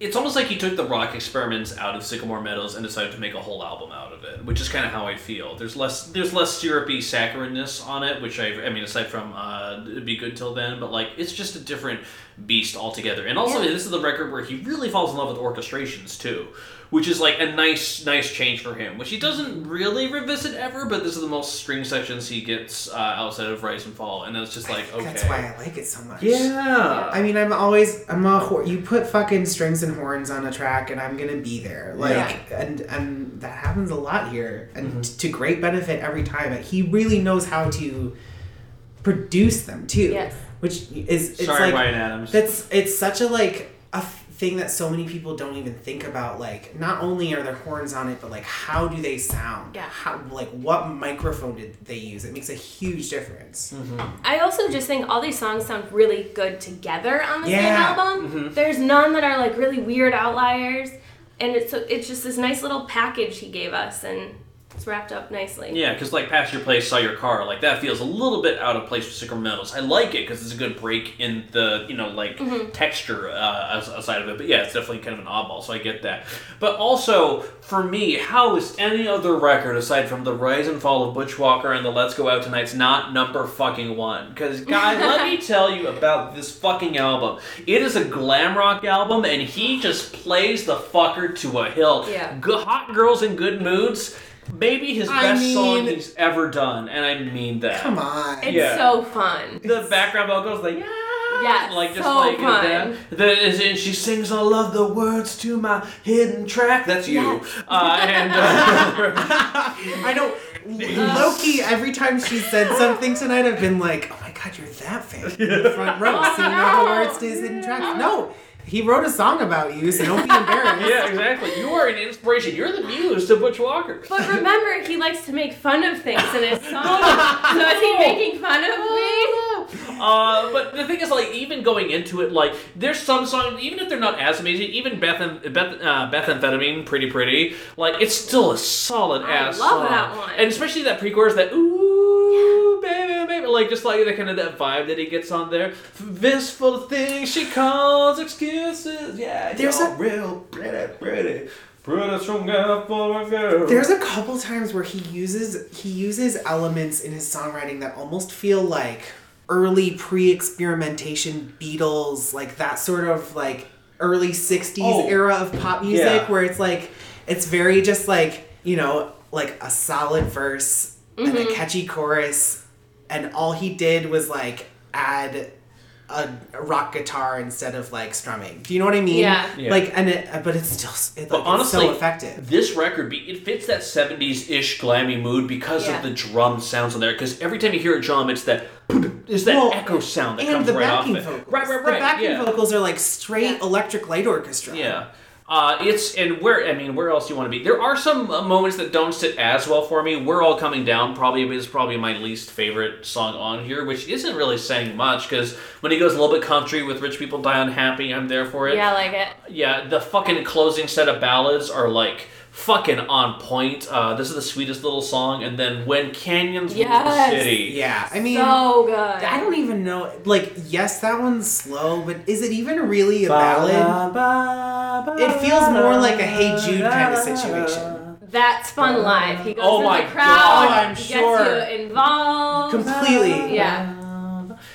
It's almost like he took the rock experiments out of Sycamore Meadows and decided to make a whole album out of it, which is kind of how I feel. There's less syrupy saccharineness on it, which I mean aside from It'd Be Good Till Then, but like it's just a different beast altogether. And also this is the record where he really falls in love with orchestrations too, which is like a nice change for him, which he doesn't really revisit ever, but this is the most string sections he gets outside of Rise and Fall, and it's just like, okay. That's why I like it so much. Yeah. I mean, you put fucking strings and horns on a track and I'm gonna be there. And that happens a lot here, and to great benefit every time. He really knows how to produce them too. Yes. Which is, it's sorry, like, Ryan Adams. It's such a like a thing that so many people don't even think about. Like, not only are there horns on it, but like how do they sound? Yeah. How, like, what microphone did they use? It makes a huge difference. Mm-hmm. I also just think all these songs sound really good together on the same album. Mm-hmm. There's none that are like really weird outliers. And it's just this nice little package he gave us, and it's wrapped up nicely. Yeah, because like Past Your Place, Saw Your Car, like that feels a little bit out of place with Sacramentos. I like it because it's a good break in the, you know, like texture aside of it. But yeah, it's definitely kind of an oddball, so I get that. But also, for me, how is any other record aside from the Rise and Fall of Butch Walker and the Let's Go Out Tonight's not number fucking one? Because, guys, let me tell you about this fucking album. It is a glam rock album, and he just plays the fucker to a hilt. Yeah. Hot Girls in Good Moods. Maybe his best song he's ever done, and I mean that. Come on. It's so fun. The background vocals, like, yeah. Yeah, like, just so like fun. And she sings, I love the words to my hidden track. That's you. Yes. I don't... Loki, every time she said something tonight, I've been like, oh my god, you're that fan. In the front row, singing all the words to his hidden track. No. He wrote a song about you, so don't be embarrassed. Yeah, exactly. You are an inspiration. You're the muse to Butch Walker. But remember, he likes to make fun of things in his song. So is he making fun of me? But the thing is, like, even going into it, like, there's some songs, even if they're not as amazing, even Bethamphetamine, Pretty Pretty, like, it's still a solid-ass song. I love that one. And especially that pre-chorus, that ooh, baby, baby, like, just like that kind of that vibe that he gets on there. Vistful things she calls excuses, yeah. There's a real pretty strong girl for a girl. There's a couple times where he uses elements in his songwriting that almost feel like early pre-experimentation Beatles, like that sort of like early 60s era of pop music, where it's like, it's very just like, you know, like a solid verse and a catchy chorus, and all he did was like add a rock guitar instead of like strumming. Do you know what I mean? Yeah. Like, and but it's still, honestly, it's so effective. This record, it fits that 70s-ish glammy mood because of the drum sounds on there. Because every time you hear a drum, it's that. Is that echo sound that comes right off it? And the backing vocals. Right. The backing vocals are like straight Electric Light Orchestra. Yeah. Where else do you want to be? There are some moments that don't sit as well for me. We're All Coming Down is probably my least favorite song on here, which isn't really saying much, because when he goes a little bit country with Rich People Die Unhappy, I'm there for it. Yeah, I like it. Yeah, the fucking closing set of ballads are like fucking on point. This Is the Sweetest Little Song, and then When Canyons Rule the City. Yeah, I mean, so good. I don't even know. Like, yes, that one's slow, but is it even really a ballad? It feels more like a Hey Jude kind of situation. That's fun live. He goes in the crowd. God, I'm sure. Gets you involved. Completely. Yeah.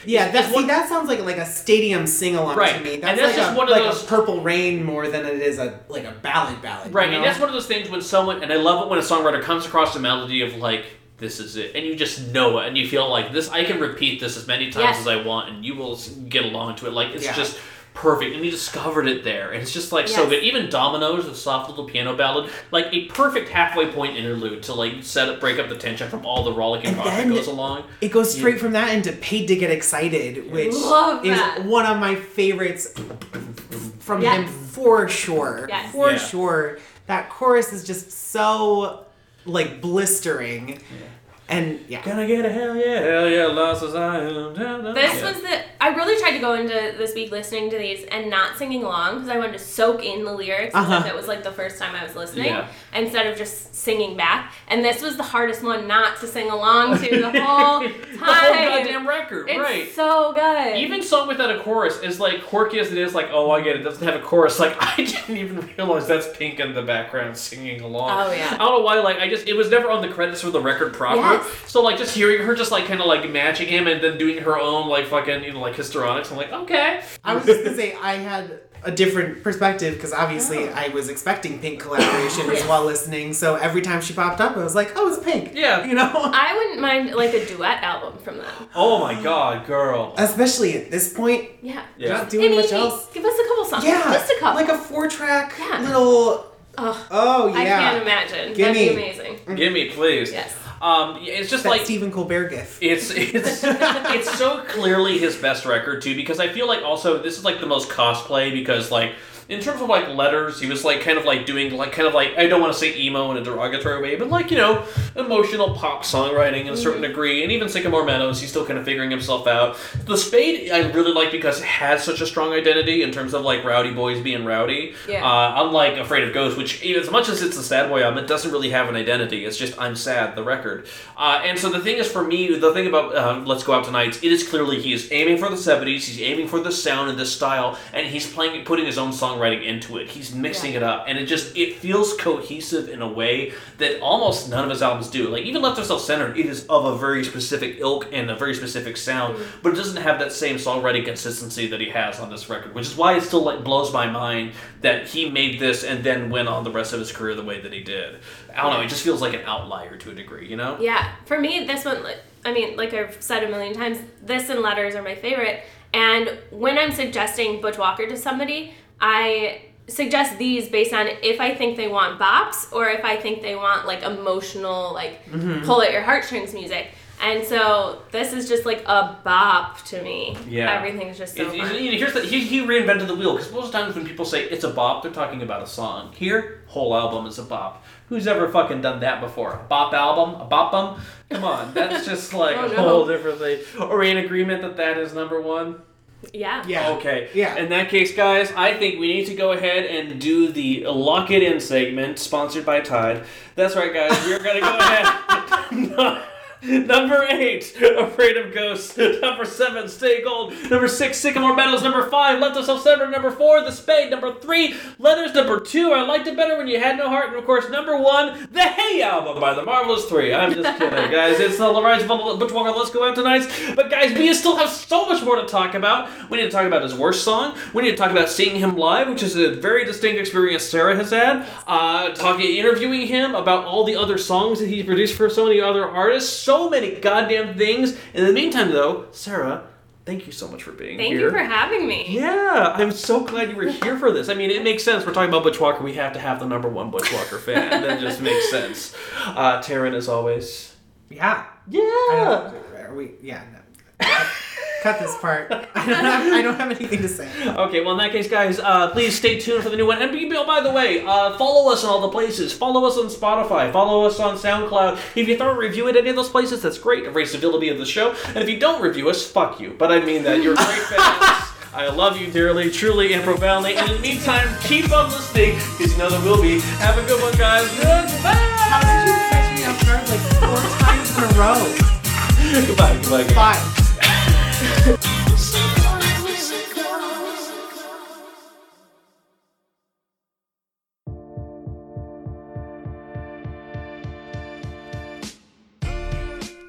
Yeah, that sounds like a stadium sing-along to me. That's like just one of those Purple Rain more than it is a ballad. Right, you know? And that's one of those things when someone, and I love it when a songwriter comes across the melody of like, this is it, and you just know it, and you feel like this, I can repeat this as many times as I want, and you will get along to it. Like, it's just perfect, and he discovered it there, and it's just like so good. Even Dominoes, the soft little piano ballad, like a perfect halfway point interlude to like break up the tension from all the rollicking rock that goes along. It goes straight from that into Paid to Get Excited, which is one of my favorites from him for sure. Yes. For sure, that chorus is just so like blistering, and gonna get a hell yeah, lost as I am. This was I really tried to go into this week listening to these and not singing along because I wanted to soak in the lyrics because that was like the first time I was listening instead of just singing back. And this was the hardest one not to sing along to the whole time. The whole goddamn record, right. It's so good. Even Song Without a Chorus is like quirky as it is, like, oh, I get it, doesn't have a chorus. Like, I didn't even realize that's Pink in the background singing along. Oh, yeah. I don't know why, like, it was never on the credits for the record proper. Yes. So, like, just hearing her just, like, kind of, like, matching him and then doing her own, like, fucking, you know, like, histrionics. I'm like, okay. I was just going to say, I had a different perspective because obviously I was expecting Pink collaborations while listening, so every time she popped up I was like, oh, it's Pink. Yeah. You know? I wouldn't mind like a duet album from them. Oh my god, girl. Especially at this point. Yeah. Not doing much else. Give us a couple songs. Yeah. Just a couple. Like a 4-track little... Oh, yeah. I can't imagine. That'd be amazing. Gimme, please. Yes. It's just that like Stephen Colbert gif. It's it's so clearly his best record too, because I feel like also this is like the most cosplay because like in terms of, like, letters, he was, like, kind of, like, doing, like, kind of, like, I don't want to say emo in a derogatory way, but, like, you know, emotional pop songwriting in a certain degree, and even Sycamore Meadows, he's still kind of figuring himself out. The Spade, I really like because it has such a strong identity in terms of, like, rowdy boys being rowdy. Yeah. Unlike Afraid of Ghosts, which, as much as it's a sad boy album, it doesn't really have an identity. It's just, I'm sad, the record. And so the thing is, for me, the thing about Let's Go Out Tonight, it is clearly he is aiming for the 70s, he's aiming for the sound and the style, and he's playing, putting his own songwriting into it. He's mixing it up, and it feels cohesive in a way that almost none of his albums do. Like, even Left of Self-Centered, it is of a very specific ilk and a very specific sound, but it doesn't have that same songwriting consistency that he has on this record, which is why it still, like, blows my mind that he made this and then went on the rest of his career the way that he did. I don't know, it just feels like an outlier to a degree, you know? Yeah, for me, this one, I mean, like I've said a million times, this and Letters are my favorite, and when I'm suggesting Butch Walker to somebody, I suggest these based on if I think they want bops or if I think they want, like, emotional, like, pull at your heartstrings music. And so this is just like a bop to me. Yeah. Everything's just so fun. Here's the, he reinvented the wheel, because most times when people say it's a bop, they're talking about a song. Here, whole album is a bop. Who's ever fucking done that before? A bop album? A bop-bum? Come on, that's just like whole different thing. Are we in agreement that is number one? Yeah. Yeah. Okay. Yeah. In that case, guys, I think we need to go ahead and do the Lock It In segment, sponsored by Tide. That's right, guys. We're going to go ahead. Number 8, Afraid of Ghosts. Number 7, Stay Gold. Number 6, Sycamore Meadows. Number 5, Left of Self-Centered. Number 4, The Spade. Number 3, Letters. Number 2, I Liked It Better When You Had No Heart. And of course, number 1, The Hey album by The Marvelous Three. I'm just kidding, guys. It's the Rise of Butch Walker, Let's Go Out Tonight. But guys, we still have so much more to talk about. We need to talk about his worst song. We need to talk about seeing him live, which is a very distinct experience Sarah has had. Interviewing him about all the other songs that he's produced for so many other artists. So many goddamn things. In the meantime, though, Sarah, thank you so much for being here. Thank you for having me. Yeah, I'm so glad you were here for this. I mean, it makes sense. We're talking about Butch Walker. We have to have the number one Butch Walker fan. That just makes sense. Taryn, as always. Yeah. Yeah. Cut this part. I don't have anything to say. Okay, well, in that case, guys, please stay tuned for the new one. And by the way, follow us on all the places. Follow us on Spotify. Follow us on SoundCloud. If you throw a review at any of those places, that's great. It raises the visibility of the show. And if you don't review us, fuck you. But I mean that. You're great fans. I love you dearly, truly, and profoundly. And in the meantime, keep on listening, because you know there will be. Have a good one, guys. Goodbye. How did you catch me off guard like 4 times in a row? Goodbye. Bye.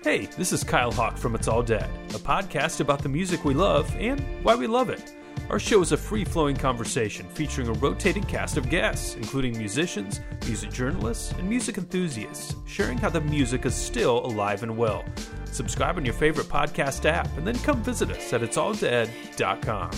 Hey, this is Kyle Hawk from It's All Dad, a podcast about the music we love and why we love it. Our show is a free-flowing conversation featuring a rotating cast of guests, including musicians, music journalists, and music enthusiasts, sharing how the music is still alive and well. Subscribe on your favorite podcast app, and then come visit us at itsalldead.com.